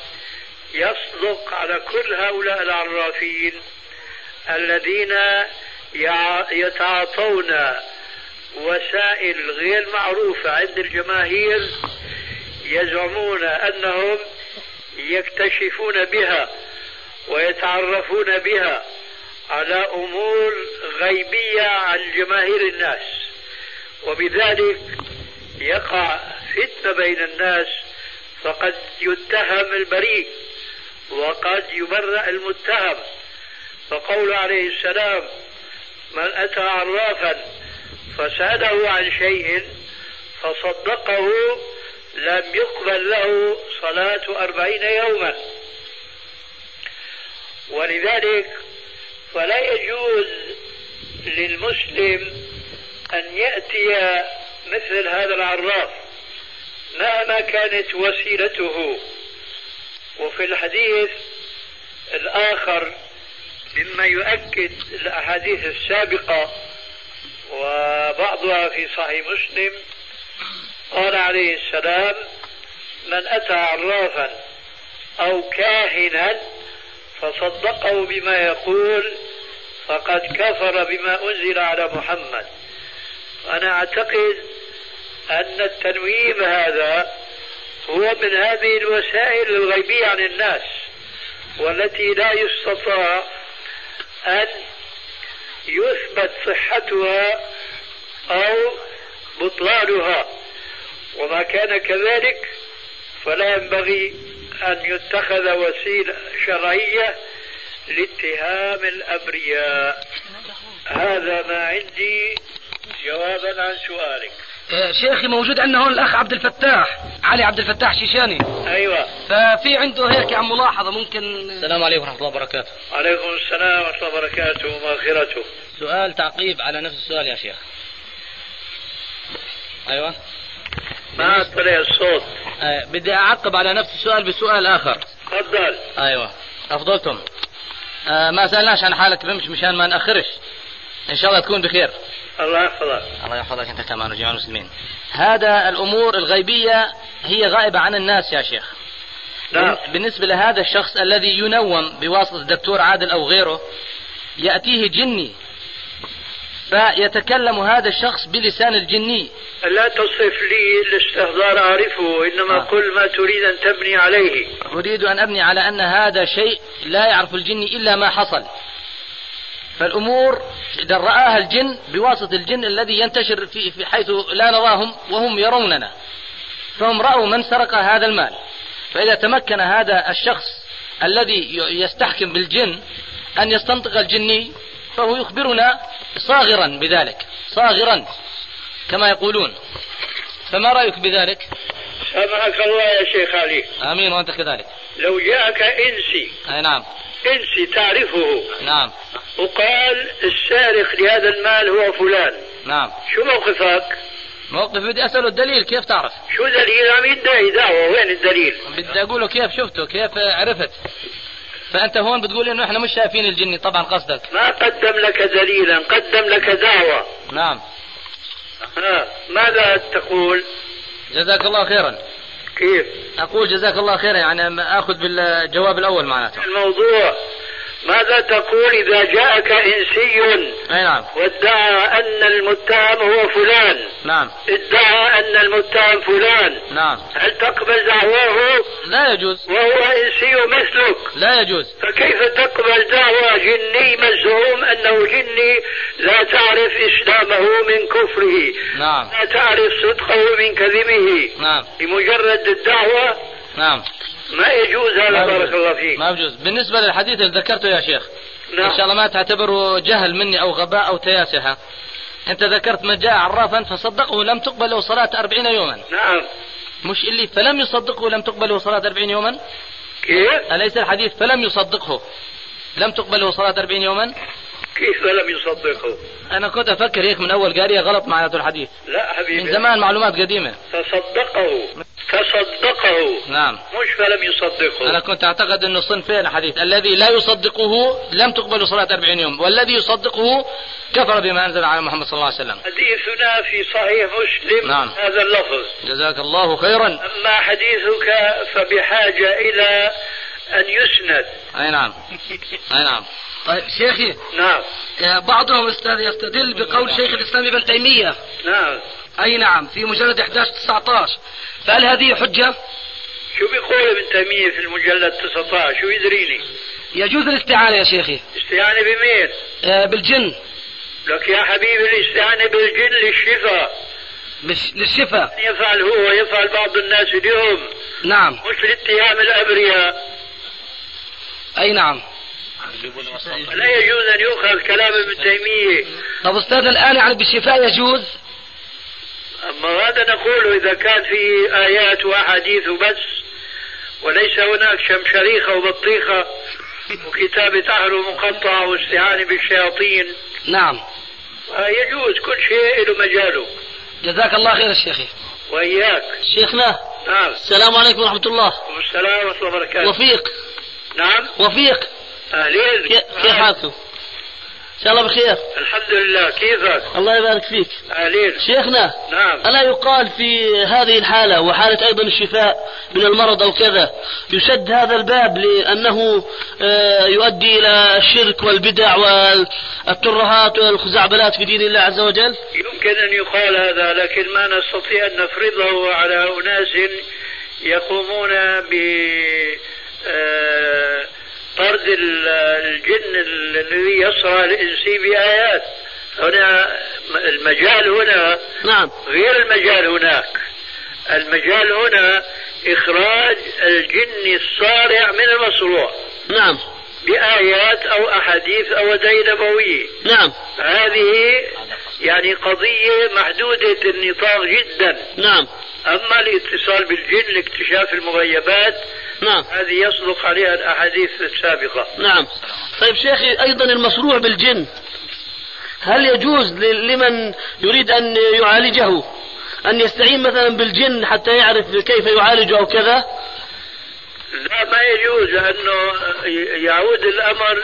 يصدق على كل هؤلاء العرافين الذين يتعاطون وسائل غير معروفة عند الجماهير يزعمون أنهم يكتشفون بها ويتعرفون بها على أمور غيبية عن جماهير الناس، وبذلك يقع فتنة بين الناس، فقد يتهم البريء وقد يبرأ المتهم. فقول عليه السلام: من أتى عرافا فسأله عن شيء فصدقه لم يقبل له صلاة أربعين يوما. ولذلك فلا يجوز للمسلم أن يأتي مثل هذا العراف مهما كانت وسيلته. وفي الحديث الآخر مما يؤكد الأحاديث السابقة وبعضها في صحيح مسلم قال عليه السلام: من أتى عرافا أو كاهنا فصدقه بما يقول فقد كفر بما أنزل على محمد. أنا أعتقد أن التنويم هذا هو من هذه الوسائل الغيبية عن الناس والتي لا يستطاع أن يثبت صحتها أو بطلانها، وما كان كذلك فلا ينبغي أن يتخذ وسيلة شرعية لاتهام الأبرياء. هذا ما عندي جوابا عن سؤالك. آه شيخي، موجود عندنا هون الأخ عبد الفتاح علي عبد الفتاح شيشاني. أيوة. ففي عنده هيك عم ملاحظة ممكن. السلام عليكم ورحمة الله وبركاته. عليكم السلام ورحمة الله وبركاته ومغفرته. سؤال تعقيب على نفس السؤال يا شيخ. أيوة. ما طلع الصوت. آه بدي أعقب على نفس السؤال بسؤال آخر. تفضل. أيوة. أفضلتم. آه ما سألناش عن حالك بمش مشان ما نأخرش. إن شاء الله تكون بخير. الله يحفظك. الله يحفظك أنت كمان وجميع المسلمين. هذا الأمور الغيبية هي غائبة عن الناس يا شيخ. نعم. بالنسبة لهذا الشخص الذي ينوم بواسطة الدكتور عادل أو غيره يأتيه جني فيتكلم هذا الشخص بلسان الجني. لا تصف لي الاستهزار أعرفه، إنما آه. كل ما تريد أن تبني عليه. أريد أن أبني على أن هذا شيء لا يعرف الجني إلا ما حصل. فالأمور إذا رآها الجن بواسطة الجن الذي ينتشر في حيث لا نراهم وهم يروننا، فهم رأوا من سرق هذا المال. فإذا تمكن هذا الشخص الذي يستحكم بالجن أن يستنطق الجني فهو يخبرنا صاغرا بذلك، صاغرا كما يقولون. فما رأيك بذلك؟ سامحك الله يا شيخ علي. آمين وأنت كذلك. لو جاءك إنسي أي نعم إنسي تعرفه نعم وقال السارق لهذا المال هو فلان، نعم، شو موقفك؟ موقف بدي أسأله الدليل. كيف تعرف؟ شو دليل؟ عم يدعي دعوة، وين الدليل؟ بدي أقوله كيف شفته، كيف عرفت. فأنت هون بتقول إنه إحنا مش شايفين الجني، طبعا قصدك ما قدم لك دليلا، قدم لك دعوة. نعم. ها ماذا تقول؟ جزاك الله خيرا. كيف؟ أقول جزاك الله خيرا، يعني أخذ بالجواب الأول معناته. الموضوع ماذا تقول إذا جاءك إنسي نعم. وادعى أن المتهم هو فلان نعم. ادعى أن المتهم فلان نعم. هل تقبل دعواه؟ لا يجوز، وهو إنسي مثلك. لا يجوز. فكيف تقبل دعوى جني مزعوم أنه جني لا تعرف إسلامه من كفره نعم. لا تعرف صدقه من كذبه نعم. بمجرد الدعوة نعم ما يجوز هذا. بارك الله فيك. ما يجوز. بالنسبة للحديث اللي ذكرته يا شيخ نعم. إن شاء الله ما تعتبره جهل مني أو غباء أو تياسة. أنت ذكرت ما جاء عرافا فصدقه لم تقبله صلاة أربعين يوما نعم. مش اللي فلم يصدقه لم تقبله صلاة أربعين يوما كيف؟ أليس الحديث فلم يصدقه لم تقبله صلاة أربعين يوما؟ كيف لم يصدقه؟ أنا كنت أفكر هيك من أول قارئة غلط معناته الحديث. لا حبيبي، من زمان معلومات قديمة. فصدقه فصدقه نعم، مش فلم يصدقه. أنا كنت أعتقد أنه صنفين حديث، الذي لا يصدقه لم تقبل صلاة أربعين يوم، والذي يصدقه كفر بما أنزل على محمد صلى الله عليه وسلم. حديثنا في صحيح مسلم نعم. هذا اللفظ. جزاك الله خيرا. أما حديثك فبحاجة إلى أن يسند. أي نعم أي نعم. طيب شيخي نعم، بعضهم يستدل بقول شيخ الإسلام ابن تيمية نعم أي نعم في مجلد إحدى عشر تسعة عشر، فهل هذه حجة؟ شو بيقول ابن تيمية في المجلد تسعة عشر؟ شو يدريني؟ يجوز الاستعانة يا شيخي. استعانة بمين؟ آه بالجن. لك يا حبيبي الاستعانة بالجن للشفاء. مش للشفاء يفعل هو يفعل بعض الناس اليوم نعم، مش لاتهام الأبرياء. أي نعم. لا يجوز أن يؤخذ كلام ابن تيمية. طب أستاذ الآن عن بالشفاء يجوز؟ أما هذا نقوله إذا كان في آيات وأحاديث وبس، وليس هناك شمشريخة وبطيخة وكتابة أهل مقطعة واستعانة بالشياطين نعم. يجوز كل شيء له مجاله. جزاك الله خير الشيخي وإياك شيخنا نعم. السلام عليكم ورحمة الله. والسلام ورحمة الله وبركاته. وفيق نعم. وفيق أهلين. كيف حالكم؟ إن شاء الله بخير. الحمد لله. كيفك؟ الله يبارك فيك. أهلين شيخنا نعم. ألا يقال في هذه الحالة وحالة أيضا الشفاء من المرض أو كذا يشد هذا الباب لأنه يؤدي إلى الشرك والبدع والترهات والخزعبلات في دين الله عز وجل؟ يمكن أن يقال هذا، لكن ما نستطيع أن نفرضه على أناس يقومون ب طرد الجن الذي يصرع الإنسي بآيات. هنا المجال هنا نعم. غير المجال هناك. المجال هنا إخراج الجن الصارع من المصروع نعم بآيات أو أحاديث أو وداي نبوية نعم. هذه يعني قضية محدودة النطاق جدا نعم. أما الاتصال بالجن لاكتشاف المغيبات نعم هذه يصدق عليها الأحاديث السابقة نعم. طيب شيخي أيضا المصروع بالجن هل يجوز لمن يريد أن يعالجه أن يستعين مثلا بالجن حتى يعرف كيف يعالجه أو كذا؟ لا ما يجوز، لأنه يعود الأمر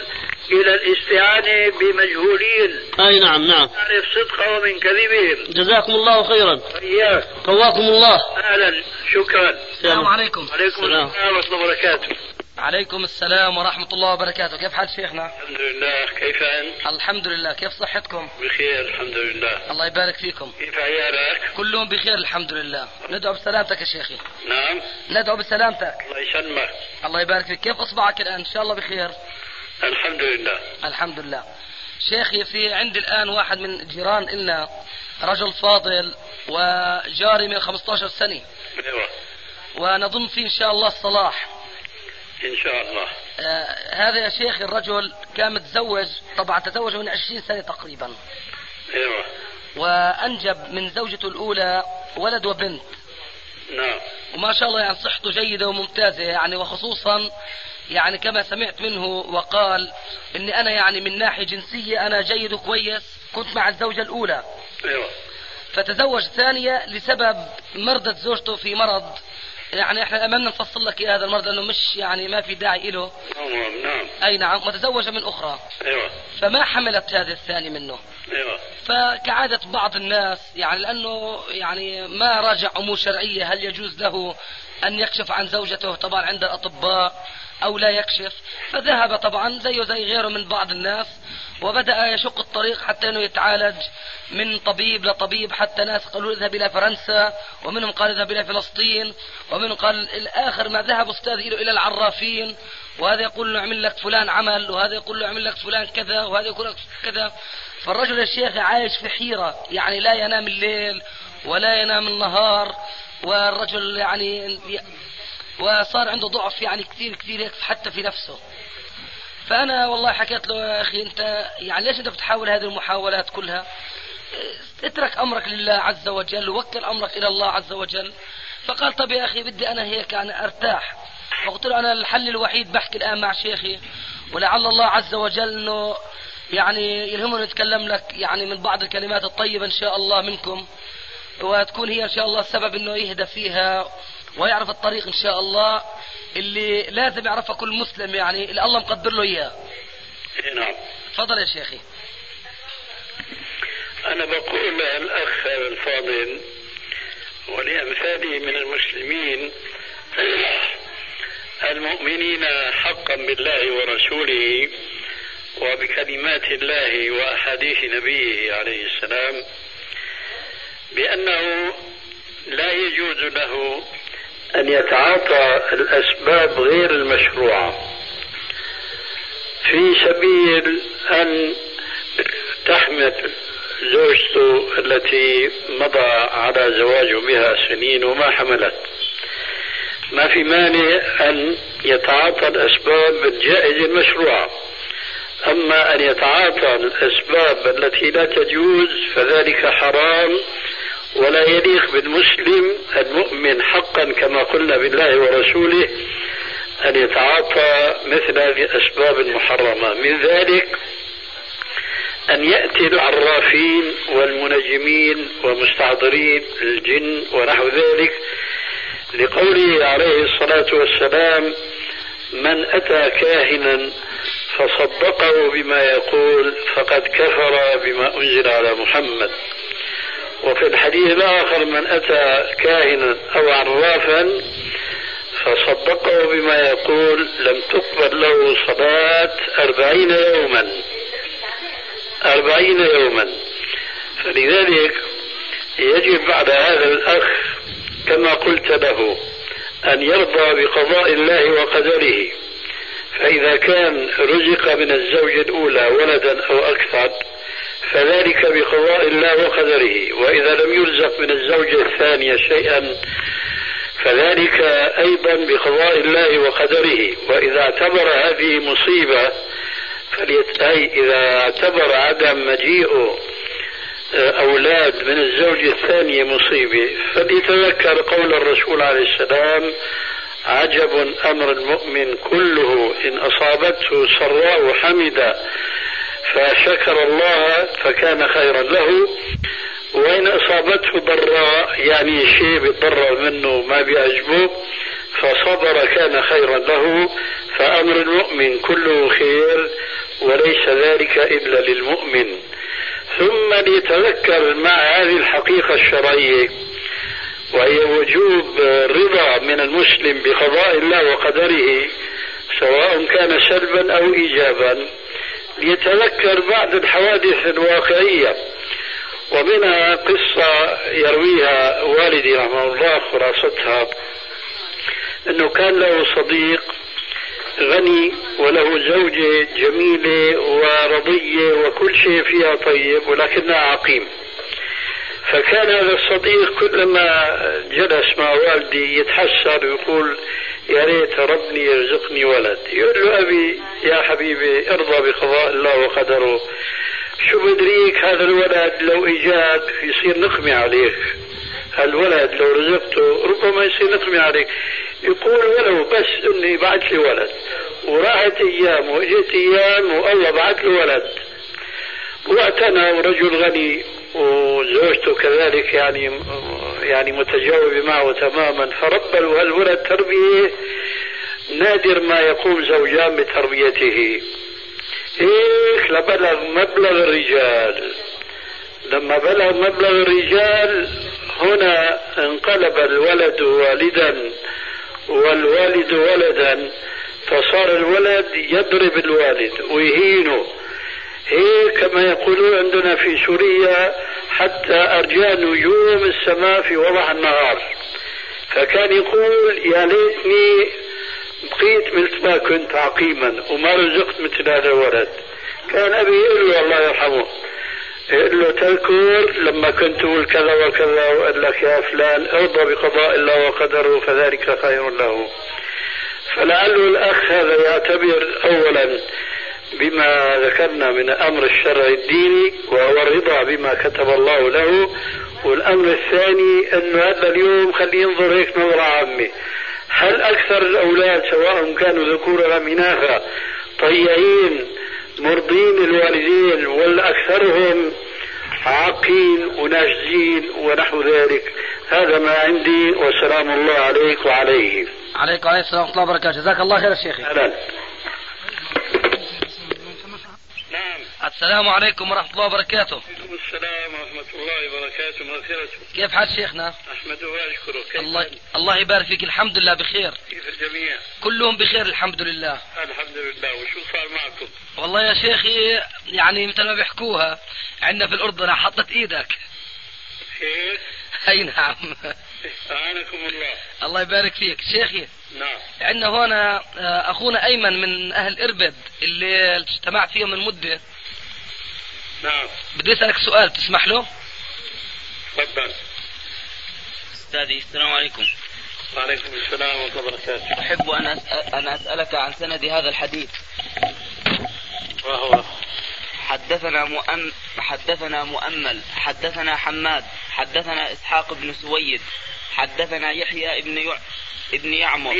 إلى الاستعانة بمجهولين. أي نعم نعم. تعرف صدقه من كذبهم. جزاكم الله خيرا. إياك. قواكم الله. أهلا شكرا. السلام عليكم. عليكم السلام ورحمة الله وبركاته. عليكم السلام ورحمة الله وبركاته. كيف حال شيخنا؟ الحمد لله. كيف أنت؟ الحمد لله. كيف صحتكم؟ بخير الحمد لله. الله يبارك فيكم. كيف عيالك؟ كلهم بخير الحمد لله. ندعو بسلامتك يا شيخي. نعم. ندعو بسلامتك. الله يسلمك. الله يبارك فيك. كيف أصبعك الآن؟ إن شاء الله بخير. الحمد لله. الحمد لله. شيخي في عندي الآن واحد من جيران إلنا رجل فاضل وجاري من خمسة عشر سنة. أيوة. ونظن فيه إن شاء الله الصلاح. إن شاء الله. آه هذا يا شيخ الرجل كان متزوج، طبعا تزوج من عشرين سنة تقريبا. أيوة. وأنجب من زوجته الأولى ولد وبنت. نعم. وما شاء الله يعني صحته جيدة وممتازة يعني، وخصوصا يعني كما سمعت منه وقال اني انا يعني من ناحية جنسية انا جيد وكويس، كنت مع الزوجة الاولى. ايوه. فتزوج ثانية لسبب مرضت زوجته في مرض، يعني احنا امامنا نفصل لك هذا المرض لانه مش يعني ما في داعي له. نعم. اي نعم. وتزوج من اخرى. ايوه. فما حملت هذه الثانية منه. ايوه. فكعادة بعض الناس يعني لأنه يعني ما راجع أمور شرعية هل يجوز له أن يكشف عن زوجته طبعا عند الأطباء أو لا يكشف، فذهب طبعا زيه زي غيره من بعض الناس وبدأ يشق الطريق حتى أنه يتعالج من طبيب لطبيب، حتى ناس قالوا اذهب إلى فرنسا، ومنهم قال اذهب إلى فلسطين، ومنهم قال الآخر ما ذهب أستاذ له إلى العرافين، وهذا يقول له اعمل لك فلان عمل، وهذا يقول له اعمل لك فلان كذا، وهذا يقول لك كذا. فالرجل الشيخ عايش في حيرة، يعني لا ينام الليل ولا ينام النهار، والرجل يعني وصار عنده ضعف يعني كثير كثير حتى في نفسه. فأنا والله حكيت له يا أخي أنت يعني ليش أنت بتحاول هذه المحاولات كلها؟ اترك أمرك لله عز وجل ووكل أمرك إلى الله عز وجل. فقال طب يا أخي بدي أنا هيك أنا أرتاح. فقلت له أنا الحل الوحيد بحكي الآن مع شيخي، ولعل الله عز وجل أنه يعني يلهمني نتكلم لك يعني من بعض الكلمات الطيبة إن شاء الله منكم، وتكون هي إن شاء الله السبب أنه يهدى فيها ويعرف الطريق إن شاء الله اللي لازم يعرفه كل مسلم، يعني اللي الله مقدر له إياه. نعم. تفضل يا شيخي. أنا بقول الأخ الفاضل ولأمثاله من المسلمين المؤمنين حقا بالله ورسوله وبكلمات الله وأحاديث نبيه عليه السلام بأنه لا يجوز له أن يتعاطى الأسباب غير المشروعة في سبيل أن تحمد زوجته التي مضى على زواجه بها سنين وما حملت. ما في مانع أن يتعاطى الأسباب الجائزة المشروعة، أما أن يتعاطى الأسباب التي لا تجوز فذلك حرام ولا يليق بالمسلم المؤمن حقا كما قلنا بالله ورسوله أن يتعاطى مثل هذه الأسباب المحرمة. من ذلك أن يأتي العرافين والمنجمين ومستحضرين الجن ونحو ذلك، لقوله عليه الصلاة والسلام من أتى كاهنا فصدقه بما يقول فقد كفر بما أنزل على محمد. وفي الحديث الآخر من أتى كاهنا أو عرافا فصدقه بما يقول لم تقبل له صلاة أربعين يوما أربعين يوما. فلذلك يجب بعد هذا الأخ كما قلت له أن يرضى بقضاء الله وقدره، فإذا كان رزق من الزوجة الأولى ولدا أو أكثر فذلك بقضاء الله وقدره، وإذا لم يرزق من الزوجة الثانية شيئا فذلك أيضا بقضاء الله وقدره. وإذا اعتبر هذه مصيبة فليتأي، إذا اعتبر عدم مجيء أولاد من الزوجة الثانية مصيبة فليتذكر قول الرسول عليه السلام عجب أمر المؤمن كله إن أصابته سراء حمدا فشكر الله فكان خيرا له، وإن أصابته ضراء يعني شيء بيتضرر منه ما بيعجبه فصبر كان خيرا له، فأمر المؤمن كله خير وليس ذلك إلا للمؤمن. ثم ليتذكر مع هذه الحقيقة الشرعية وهي وجوب الرضا من المسلم بقضاء الله وقدره سواء كان سلبا أو إيجابا، ليتذكر بعض الحوادث الواقعية، ومنها قصة يرويها والدي رحمه الله خلاصتها أنه كان له صديق غني وله زوجة جميلة ورضية وكل شيء فيها طيب ولكنها عقيم. فكان هذا الصديق كلما جلس مع والدي يتحسر ويقول يا ريت ربي يرزقني ولد. يقول له أبي يا حبيبي ارضى بقضاء الله وقدره، شو بدريك هذا الولد لو إجاد يصير نقمة عليك، هالولد لو رزقته ربما يصير نقمة عليك. يقول ولو بس اني بعت لي ولد، وراحت ايام واجت ايام والله بعت له ولد واعتنى ورجل غني وزوجته كذلك يعني يعني متجاوبة معه تماما، فربى الولد تربية نادر ما يقوم زوجان بتربيته، هيك لبلغ مبلغ الرجال لما بلغ مبلغ الرجال هنا انقلب الولد والدا والوالد ولدا، فصار الولد يضرب الوالد ويهينه، هي كما يقولون عندنا في سوريا حتى أرجاء نجوم السماء في وضح النهار. فكان يقول يا ليتني بقيت مثل ما كنت عقيما وما رزقت مثل هذا الولد. كان أبي يقول له الله يرحمه، يقول له تذكر لما كنت كذا وكذا وقال لك يا فلان ارضى بقضاء الله وقدره فذلك خير له. فلعله الأخ هذا يعتبر أولا بما ذكرنا من أمر الشرع الديني وهو الرضا بما كتب الله له، والأمر الثاني أنه هذا اليوم خليه ينظر هيك نظرة عامة، هل أكثر الأولاد سواء كانوا ذكورا أم إناثا طيعين مرضين الوالدين ولا أكثرهم عاقين وناشدين ونحو ذلك. هذا ما عندي وسلام الله عليك وعليه. عليك وعليه السلام ورحمة الله وبركاته. جزاك الله خير الشيخ. أهلا. السلام عليكم ورحمة الله وبركاته. السلام ورحمة الله وبركاته ومغفرته. كيف حال شيخنا؟ أحمده وأشكره. الله الله يبارك فيك. الحمد لله بخير. كيف الجميع؟ كلهم بخير الحمد لله. الحمد لله. وشو صار معكم؟ والله يا شيخي يعني مثل ما بيحكوها عندنا في الأردن، حطت إيدك. إيه؟ أي نعم. أعانكم الله. الله يبارك فيك شيخي. نعم. عندنا هنا أخونا أيمن من أهل إربد اللي اجتمعت فيه من مدة. نعم. بدي اسالك سؤال تسمح له؟ تفضل. استاذي السلام عليكم. وعليكم السلام ورحمه الله وبركاته. احب ان ان اسالك عن سند هذا الحديث. وهو حدثنا مؤمل حدثنا مؤمل حدثنا حماد حدثنا اسحاق بن سويد حدثنا يحيى بن يع... ابن يعمر.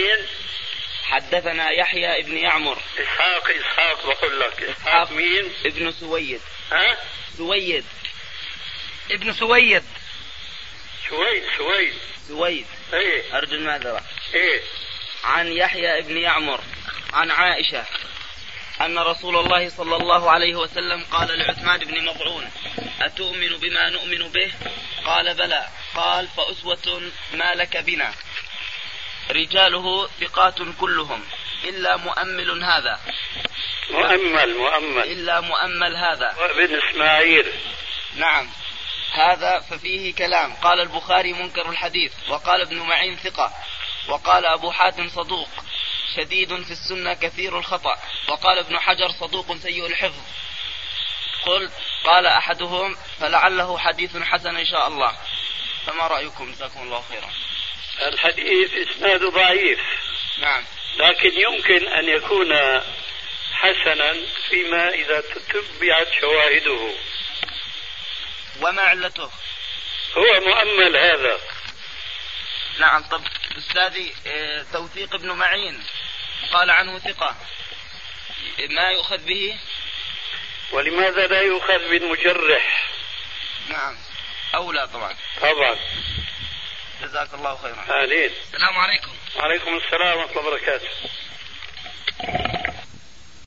حدثنا يحيى بن يعمر. إسحاق إسحاق بقول لك إسحاق مين؟ ابن سويد. ها؟ سويد ابن سويد سويد سويد سويد إيه أرجو المعذرة. إيه. عن يحيى ابن يعمر عن عائشة أن رسول الله صلى الله عليه وسلم قال لعثمان بن مضعون أتؤمن بما نؤمن به؟ قال بلى. قال فأسوة ما لك بنا، رجاله ثقات كلهم إلا مؤمل هذا مؤمل مؤمل إلا مؤمل هذا ابن إسماعيل. نعم. هذا ففيه كلام. قال البخاري منكر الحديث، وقال ابن معين ثقة، وقال أبو حاتم صدوق شديد في السنة كثير الخطأ، وقال ابن حجر صدوق سيء الحفظ. قلت قال أحدهم فلعله حديث حسن إن شاء الله، فما رأيكم؟ جزاكم الله خيرا. الحديث إسناده ضعيف. نعم. لكن يمكن أن يكون حسنا فيما إذا تتبعت شواهده. وما علته؟ هو مؤمل هذا. نعم. طب أستاذي توثيق ابن معين قال عنه ثقة، ما يؤخذ به؟ ولماذا لا يؤخذ بالمجرح؟ نعم أولى طبعا طبعا. جزاك الله خيرا. أهلين. السلام عليكم. وعليكم السلام ورحمة الله وبركاته.